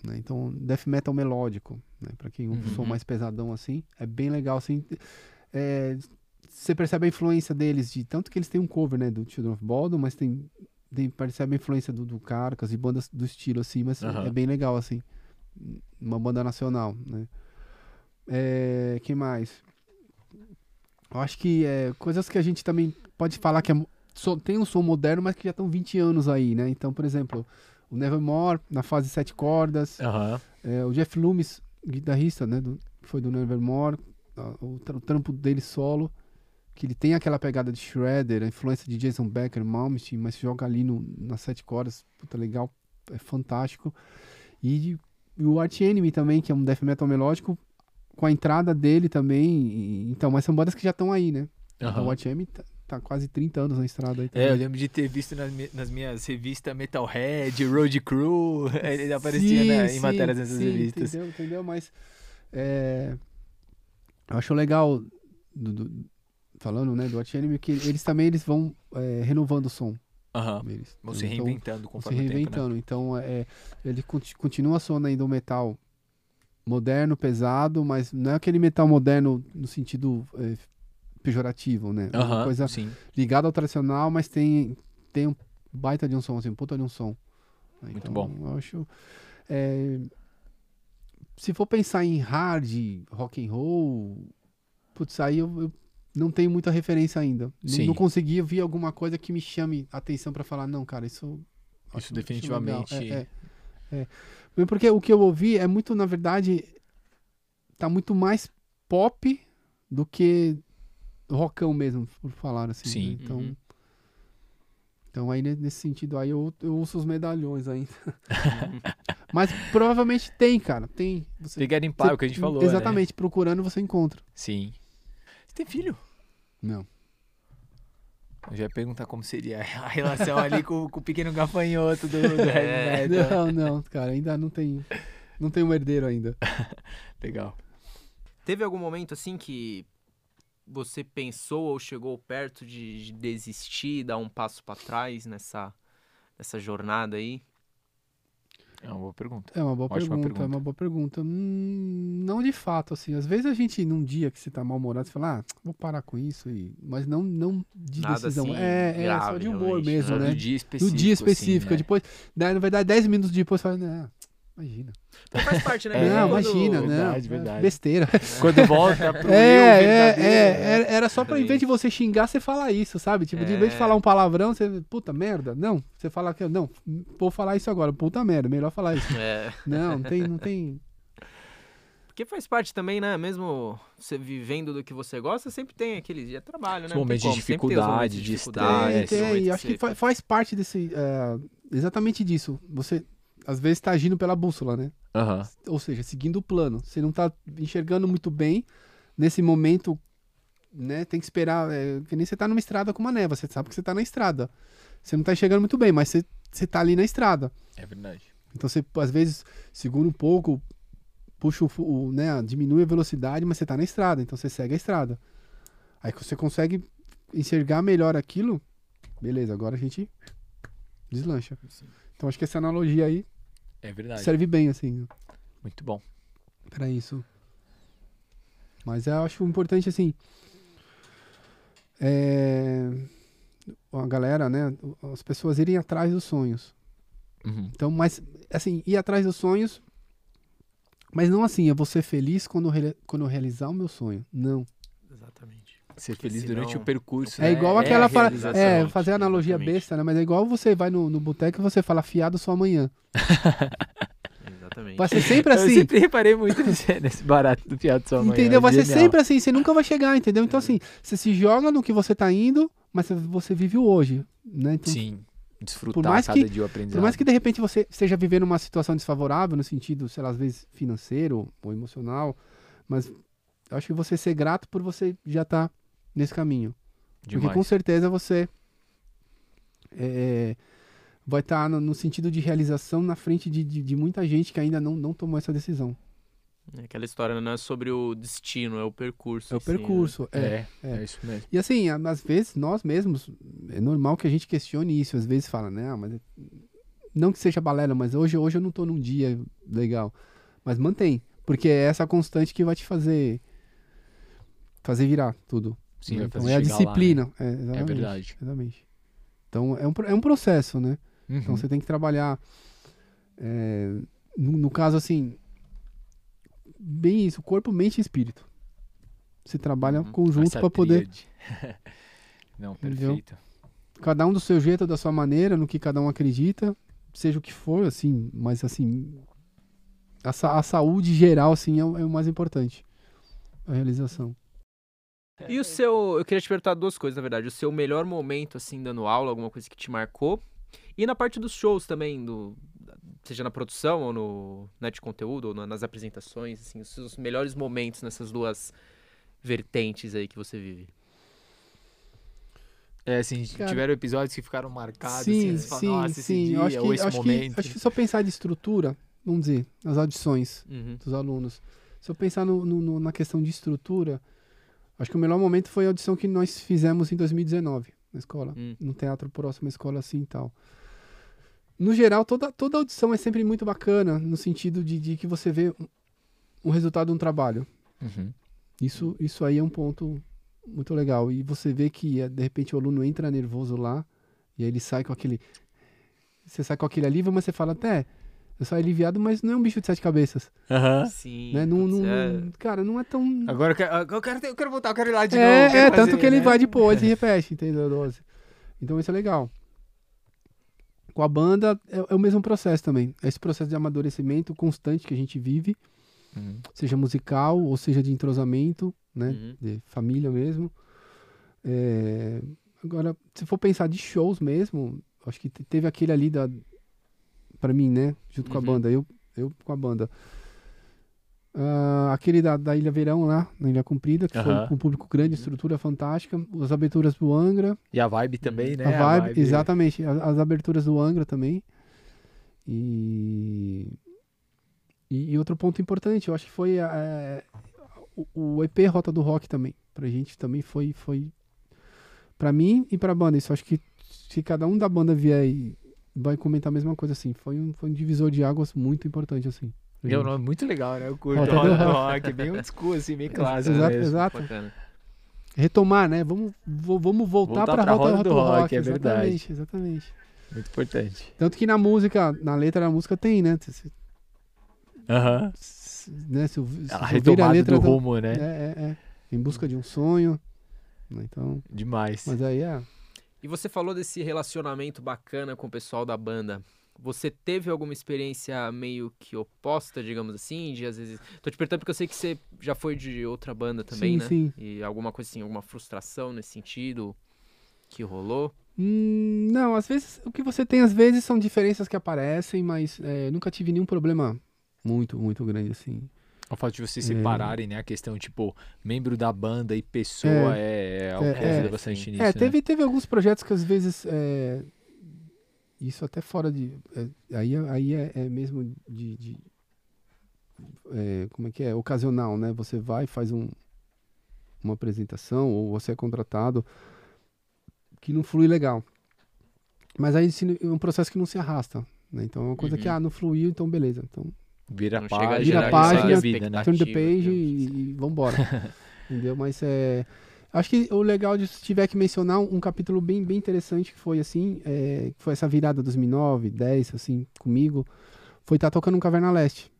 né? Então, death metal melódico, né? Pra quem ouve um som mais pesadão, assim, é bem legal, assim. Você percebe a influência deles, tanto que eles têm um cover, né, do Children of Bodom, mas percebe a influência do Carcas e bandas do estilo, assim, mas é bem legal, assim. Uma banda nacional, né? Quem mais? Eu acho que coisas que a gente também pode falar que tem um som moderno, mas que já estão 20 anos aí, né? Então, por exemplo, o Nevermore na fase 7 cordas, o Jeff Loomis, guitarrista, né, foi do Nevermore, o trampo dele solo, que ele tem aquela pegada de shredder, a influência de Jason Becker, Malmsteen, mas joga ali nas 7 cordas, puta, legal, é fantástico. E o Watch m também, que é um death metal melódico, com a entrada dele também, então, mas são bandas que já estão aí, né? Então, o Watch m tá quase 30 anos na estrada aí também. Eu lembro de ter visto nas minhas revistas Metalhead, Road Crew, ele aparecia em matérias dessas revistas. Entendeu? Mas eu acho legal, falando, né, do Watch m, que eles também vão renovando o som. Vão se reinventando conforme o tempo, né? Então, ele continua soando ainda o metal moderno, pesado, mas não é aquele metal moderno no sentido pejorativo, né? Uma coisa ligada ao tradicional, mas tem um baita de um som, assim, um puta de um som. Então, muito bom. Eu acho... se for pensar em hard, rock and roll, putz, aí eu não tenho muita referência ainda. Não consegui ver alguma coisa que me chame a atenção pra falar, não, cara, isso definitivamente... Porque o que eu ouvi é muito, na verdade, tá muito mais pop do que rockão mesmo, por falar assim. Sim. Né? Então, aí nesse sentido aí eu ouço os medalhões ainda. Mas provavelmente tem, cara. Tem. Tem que limpar o que a gente falou. Exatamente, né? Procurando você encontra. Sim. Você tem filho? Não. Eu já ia perguntar como seria a relação ali com o pequeno gafanhoto do heavy metal. Não, cara, ainda não tem um herdeiro ainda. Legal. Teve algum momento assim que você pensou ou chegou perto de desistir, dar um passo para trás nessa jornada aí? É uma boa pergunta. É uma boa pergunta. Não de fato, assim. Às vezes a gente, num dia que você tá mal-humorado, você fala, vou parar com isso. Mas não de nada decisão. Assim, grave, só de humor realmente. Mesmo, né? Do dia específico. Assim, né? Depois, na verdade, 10 minutos depois, você fala, imagina. Então faz parte, né? Verdade. Besteira. Quando volta pro era só pra, em vez de você xingar, você falar isso, sabe? Tipo, de vez de falar um palavrão, você, puta merda, não. Você fala que, não, vou falar isso agora, puta merda, melhor falar isso. Não tem... Porque faz parte também, né? Mesmo você vivendo do que você gosta, sempre tem aquele dia de trabalho, né? Momentos de dificuldade, de estresse. E acho que faz parte desse... exatamente disso. Você... Às vezes tá agindo pela bússola, né? Ou seja, seguindo o plano. Você não tá enxergando muito bem nesse momento, né? Tem que esperar. Que nem você tá numa estrada com uma névoa. Você sabe que você tá na estrada. Você não tá enxergando muito bem, mas você tá ali na estrada. É verdade. Então você, às vezes, segura um pouco, puxa diminui a velocidade, mas você tá na estrada. Então você segue a estrada. Aí que você consegue enxergar melhor aquilo. Beleza, agora a gente deslancha. Sim. Então acho que essa analogia aí serve bem, assim. Muito bom. Pra isso. Mas eu acho importante, assim... A galera, né? As pessoas irem atrás dos sonhos. Uhum. Então, mas... Assim, ir atrás dos sonhos... Mas não assim, eu vou ser feliz quando eu realizar o meu sonho. Não. Exatamente. Ser feliz durante o percurso, né? É igual aquela... fazer analogia besta, né? Mas é igual você vai no boteco e você fala fiado só amanhã. Exatamente. Vai ser sempre assim. Eu sempre reparei muito nesse barato do fiado só amanhã. Entendeu? Vai ser sempre assim. Você nunca vai chegar, entendeu? Então, assim, você se joga no que você tá indo, mas você vive o hoje, né? Então, sim. Desfrutar cada dia o aprendizado. Por mais que, de repente, você esteja vivendo uma situação desfavorável, no sentido, sei lá, às vezes financeiro ou emocional, mas eu acho que você ser grato por você já tá nesse caminho. Demais. Porque com certeza você vai estar no sentido de realização na frente de muita gente que ainda não tomou essa decisão. Aquela história não é sobre o destino, é o percurso. É o percurso, assim, né? É isso mesmo. E assim, às vezes nós mesmos, é normal que a gente questione isso. Às vezes fala, né, mas não que seja balela, mas hoje eu não tô num dia legal. Mas mantém, porque é essa constante que vai te fazer virar tudo. Sim, então é a disciplina. Lá, né? Exatamente, é verdade. Exatamente. Então é um processo, né? Uhum. Então você tem que trabalhar. No caso, assim, bem isso: corpo, mente e espírito. Você trabalha conjunto para poder. Não, perfeito. Cada um do seu jeito, da sua maneira, no que cada um acredita, seja o que for, assim, mas assim, a saúde geral, assim, é o mais importante. A realização. E o seu... Eu queria te perguntar duas coisas, na verdade. O seu melhor momento, assim, dando aula, alguma coisa que te marcou. E na parte dos shows também, seja na produção ou no net conteúdo, ou nas apresentações, assim, os seus melhores momentos nessas duas vertentes aí que você vive. Assim, tiveram episódios que ficaram marcados, assim, você fala, nossa, esse dia, ou esse momento. Acho que só pensar de estrutura, vamos dizer, nas audições dos alunos. Se eu pensar na questão de estrutura... Acho que o melhor momento foi a audição que nós fizemos em 2019, na escola, no teatro próximo à escola, assim e tal. No geral, toda audição é sempre muito bacana, no sentido de que você vê um resultado de um trabalho. Uhum. Isso aí é um ponto muito legal. E você vê que, de repente, o aluno entra nervoso lá, e aí ele sai com aquele... Você sai com aquele alívio, mas você fala até... Eu sou aliviado, mas não é um bicho de 7 cabeças. Sim. Né? Cara, não é tão... Agora eu quero voltar, eu quero ir lá de novo. Tanto que ele vai depois e repete, entendeu? A dose. Então isso é legal. Com a banda é o mesmo processo também. É esse processo de amadurecimento constante que a gente vive, seja musical ou seja de entrosamento, né? De família mesmo. Agora, se for pensar de shows mesmo, acho que teve aquele ali pra mim, né? Junto com a banda, eu com a banda. Aquele da Ilha Verão lá, na Ilha Comprida, que foi com um público grande, estrutura fantástica, as aberturas do Angra. E a vibe também, né? A vibe, exatamente. As aberturas do Angra também. E outro ponto importante, eu acho que foi o EP Rota do Rock também. Pra gente também foi pra mim e pra banda. Isso acho que se cada um da banda vier e vai comentar a mesma coisa, assim, foi um divisor de águas muito importante, assim. É um nome muito legal, né? Eu curto rock, bem old school, assim, bem clássico. Exato. Bacana. Retomar, né? Vamos voltar para a Rota do Rock, é verdade. Exatamente. Muito importante. Tanto que na música, na letra da música tem, né? Né? Se a retomada a letra do rumo, né? Em busca de um sonho. Então... Demais. Mas aí é... E você falou desse relacionamento bacana com o pessoal da banda. Você teve alguma experiência meio que oposta, digamos assim, de às vezes... Tô te perguntando porque eu sei que você já foi de outra banda também, né? Sim. E alguma coisa assim, alguma frustração nesse sentido que rolou? Não, às vezes... O que você tem às vezes são diferenças que aparecem, mas nunca tive nenhum problema muito, muito grande, assim. O fato de vocês separarem, né? A questão, tipo, membro da banda e pessoa é bastante nisso, teve alguns projetos que às vezes... Isso até fora de... Aí é mesmo de como é que é? Ocasional, né? Você vai e faz uma apresentação ou você é contratado que não flui legal. Mas aí é um processo que não se arrasta, né? Então é uma coisa que, não fluiu, então beleza. Então, vira a página, turn the page e vambora. Entendeu? Mas acho que o legal de se tiver que mencionar um capítulo bem, bem interessante que foi assim, foi essa virada 2009, 10, assim, comigo, foi estar tocando um Caverna Leste.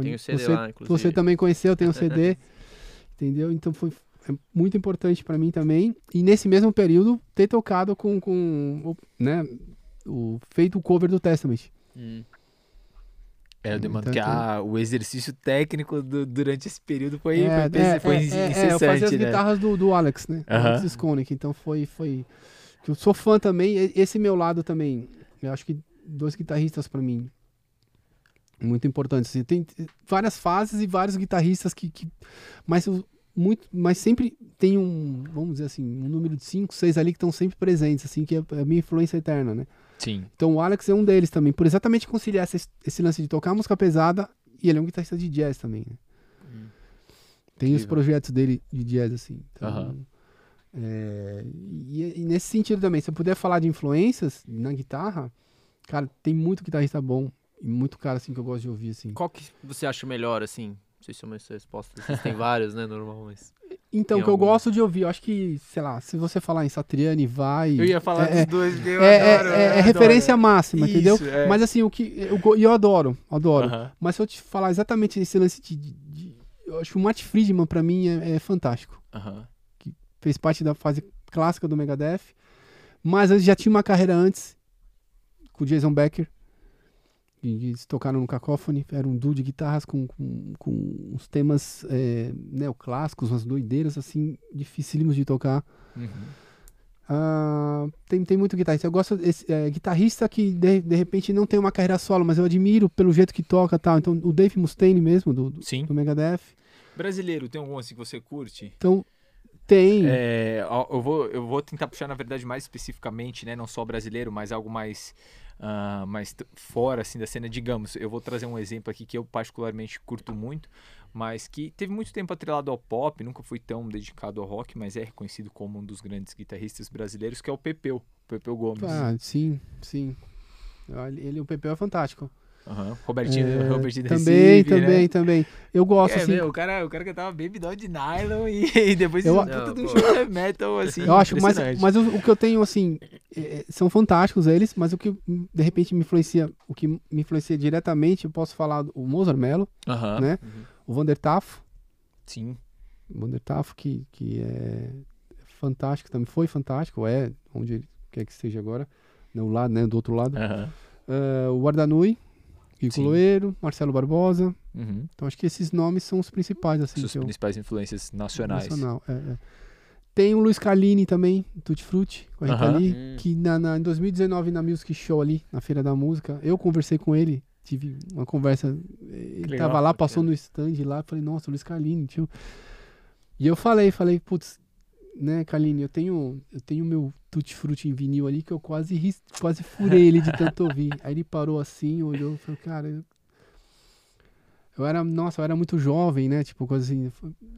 Tem o CD lá, inclusive. Você também conheceu, tem o CD, entendeu? Então foi muito importante pra mim também. E nesse mesmo período, ter tocado né, feito o cover do Testament. O exercício técnico durante esse período foi incessante, eu fazia as guitarras do Alex, né? Alex Skonick, então foi... Eu sou fã também, esse meu lado também. Eu acho que dois guitarristas pra mim, muito importantes. Tem várias fases e vários guitarristas que... Mas sempre tem vamos dizer assim, um número de 5, 6 ali que estão sempre presentes, assim, que é a minha influência eterna, né? Sim. Então o Alex é um deles também, por exatamente conciliar esse lance de tocar música pesada, e ele é um guitarrista de jazz também, né? Tem os projetos dele de jazz, assim. Então, e nesse sentido também, se eu puder falar de influências na guitarra, cara, tem muito guitarrista bom, e muito cara, assim, que eu gosto de ouvir, assim. Qual que você acha melhor, assim? Não sei se é uma resposta, vocês têm vários, né, normal, mas... Então, que eu gosto de ouvir, eu acho que, sei lá, se você falar em Satriani, vai... Eu ia falar dos dois, que eu adoro. É referência máxima, isso, entendeu? Mas assim, eu adoro. Mas se eu te falar exatamente esse lance eu acho que o Marty Friedman, pra mim, é fantástico. Que fez parte da fase clássica do Megadeth, mas ele já tinha uma carreira antes, com o Jason Becker, e eles tocaram no Cacophony, era um duo de guitarras com uns temas neoclássicos, umas doideiras assim, dificílimos de tocar. Tem muito guitarrista, eu gosto desse guitarrista que de repente não tem uma carreira solo, mas eu admiro pelo jeito que toca e tal. Então o Dave Mustaine mesmo, do Megadeth. Brasileiro, tem algum assim que você curte? Então... Tem. Eu vou tentar puxar, na verdade, mais especificamente, né? Não só brasileiro, mas algo mais fora, assim, da cena. Digamos, eu vou trazer um exemplo aqui que eu particularmente curto muito, mas que teve muito tempo atrelado ao pop, nunca fui tão dedicado ao rock, mas é reconhecido como um dos grandes guitarristas brasileiros, que é o Pepeu, Pepeu Gomes. Sim. O Pepeu é fantástico. Robertinho da Recife, também. Eu gosto, assim... O cara cantava Baby Doll de nylon e depois... um show de metal, assim, eu acho, mas o que eu tenho, assim... são fantásticos eles, mas o que, de repente, me influencia diretamente, eu posso falar o Mozart Mello, né? O Vander Tafo. Sim. O Vander Tafo, que é fantástico, também foi fantástico, onde ele quer que esteja agora, do outro lado. O Guardanui. Kiko Loeiro, Marcelo Barbosa. Então acho que esses nomes são os principais, assim. As principais influências nacionais. Tem o Luiz Carlini também, Tutti Frutti, com a Rita Lee, que em 2019, na Music Show ali, na Feira da Música, eu conversei com ele, tive uma conversa, ele legal, tava lá, passou no stand lá, falei, nossa, Luiz Carlini, tio. E eu falei, putz, né, Carlini, eu tenho meu Tutti Frutti em vinil ali que eu quase furei ele de tanto ouvir. Aí ele parou assim, olhou, falou, cara, eu era muito jovem, né, tipo, coisa assim,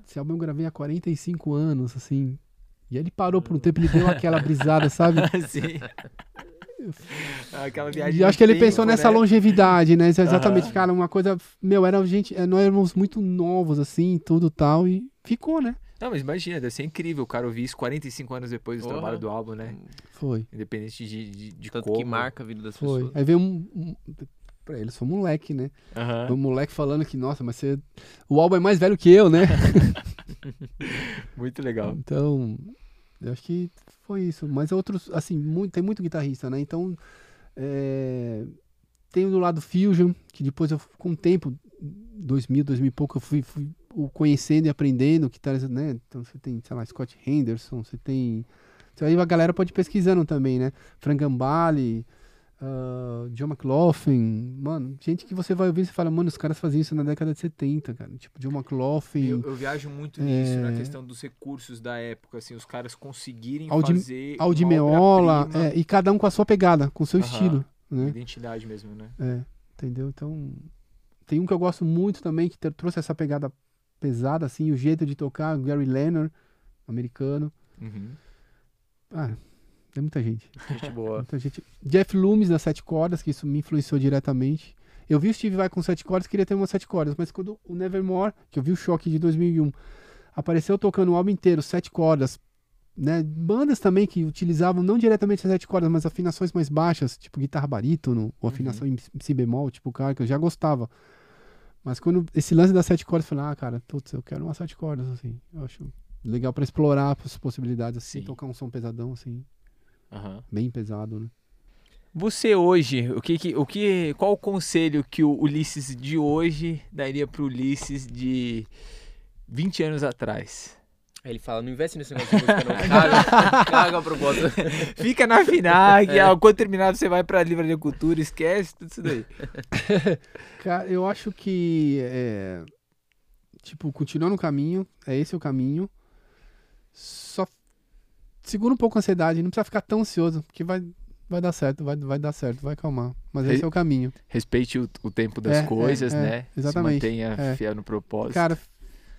esse álbum eu gravei há 45 anos, assim. E aí ele parou por um tempo, ele deu aquela brisada, sabe? Sim. Aquela viagem. E acho que ele pensou nessa longevidade, né? Exatamente, uhum. Cara, uma coisa... Meu, era gente, nós éramos muito novos, assim, tudo tal, e ficou, né? Não, mas imagina, deve ser incrível, cara, ouvir isso 45 anos depois do trabalho do álbum, né? Foi. Independente de tanto como. Que marca a vida das pessoas. Aí veio eles são moleque, né? Uhum. O moleque falando que, nossa, mas você... O álbum é mais velho que eu, né? Muito legal. Então... Eu acho que foi isso. Mas outros, assim, tem muito guitarrista, né? Então, tem do lado Fusion, que depois eu, com o tempo, 2000 e pouco, eu fui conhecendo e aprendendo, que tá, né? Então você tem, sei lá, Scott Henderson, você tem... Então, aí a galera pode ir pesquisando também, né? Frank Gambale, John McLaughlin, mano, gente que você vai ouvir e você fala, mano, os caras faziam isso na década de 70, cara, tipo John McLaughlin. Eu viajo muito nisso, na questão dos recursos da época, assim, os caras conseguirem fazer Aldimeola, e cada um com a sua pegada, com o seu estilo, né? Identidade mesmo, né? É, entendeu? Então, tem um que eu gosto muito também, que trouxe essa pegada pesada, assim, o jeito de tocar, o Gary Leonard, americano. Uhum. Ah, é muita gente. Gente boa. Muita gente. Jeff Loomis das 7 cordas, que isso me influenciou diretamente. Eu vi o Steve Vai com 7 cordas, queria ter umas 7 cordas, mas quando o Nevermore, que eu vi o Choque de 2001, apareceu tocando o álbum inteiro, 7 cordas, né? Bandas também que utilizavam não diretamente as 7 cordas, mas afinações mais baixas, tipo guitarra barítono, ou afinação em si bemol, tipo o cara que eu já gostava. Mas quando esse lance das 7 cordas, eu falei, ah, cara, putz, eu quero umas 7 cordas, assim. Eu acho legal pra explorar as possibilidades, assim, tocar um som pesadão, assim. Uhum. Bem pesado, né? Você hoje, qual o conselho que o Ulisses de hoje daria pro Ulisses de 20 anos atrás? Aí ele fala, não investe nesse negócio de música não, caga a proposta. Fica na FNAC, quando terminar você vai pra Livraria Cultura, esquece tudo isso daí. Cara, eu acho que continuar no caminho, esse é o caminho, só segura um pouco a ansiedade, não precisa ficar tão ansioso, porque vai dar certo, vai dar certo, vai calmar. Mas esse é o caminho. Respeite o tempo das coisas, né? Exatamente. Se mantenha fiel no propósito. Cara,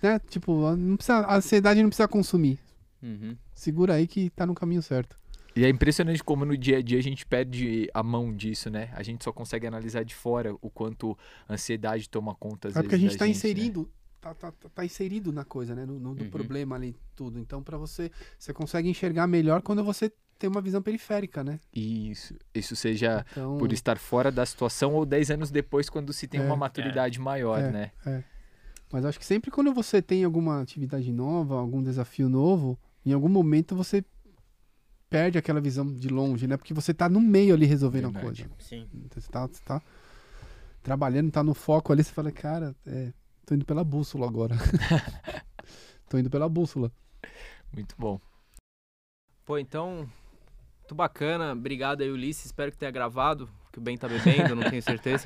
né? Tipo, a ansiedade não precisa consumir. Uhum. Segura aí que tá no caminho certo. E é impressionante como no dia a dia a gente perde a mão disso, né? A gente só consegue analisar de fora o quanto a ansiedade toma conta às vezes. É porque a gente tá inserido... Né? Tá inserido na coisa, né? No problema ali, tudo. Então, pra você consegue enxergar melhor quando você tem uma visão periférica, né? Isso seja então... por estar fora da situação ou 10 anos depois, quando se tem uma maturidade maior, né? Mas acho que sempre quando você tem alguma atividade nova, algum desafio novo, em algum momento você perde aquela visão de longe, né? Porque você tá no meio ali resolvendo a coisa. Sim. Então, você tá trabalhando, tá no foco ali, você fala, cara, tô indo pela bússola agora. Tô indo pela bússola. Muito bom. Pô, então, muito bacana. Obrigado aí, Ulisses. Espero que tenha gravado. Que o Ben tá bebendo, não tenho certeza.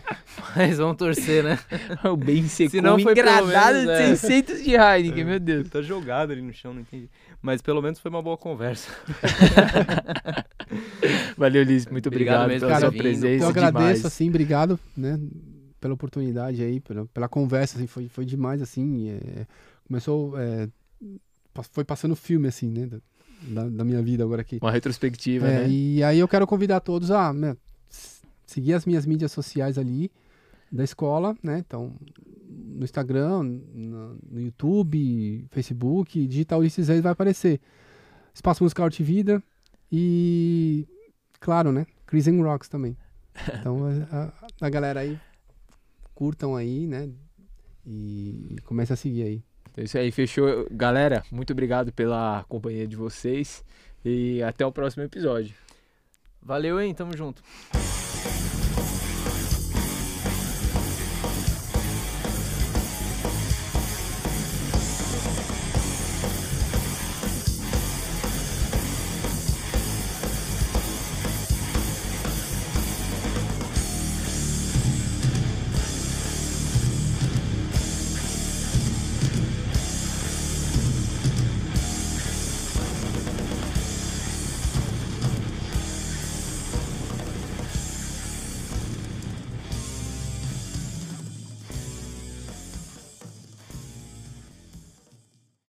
Mas vamos torcer, né? O Ben secou. Se não, foi engradado de 600 de Heineken, meu Deus. Tá jogado ali no chão, não entendi. Mas pelo menos foi uma boa conversa. Valeu, Ulisses. Muito obrigado mesmo pela sua presença. Eu agradeço, assim, obrigado, né? Pela oportunidade aí, pela conversa, assim, foi demais, assim, foi passando o filme, assim, né, da minha vida agora aqui. Uma retrospectiva, né? E aí eu quero convidar todos a, né, seguir as minhas mídias sociais ali, da escola, né, então, no Instagram, no YouTube, Facebook, digital Ulisses Reis vai aparecer. Espaço Musical Arte e Vida e, claro, né, Chris and Rocks também. Então, a galera aí curtam aí, né? E comece a seguir aí. É isso aí, fechou. Galera, muito obrigado pela companhia de vocês e até o próximo episódio. Valeu, hein? Tamo junto.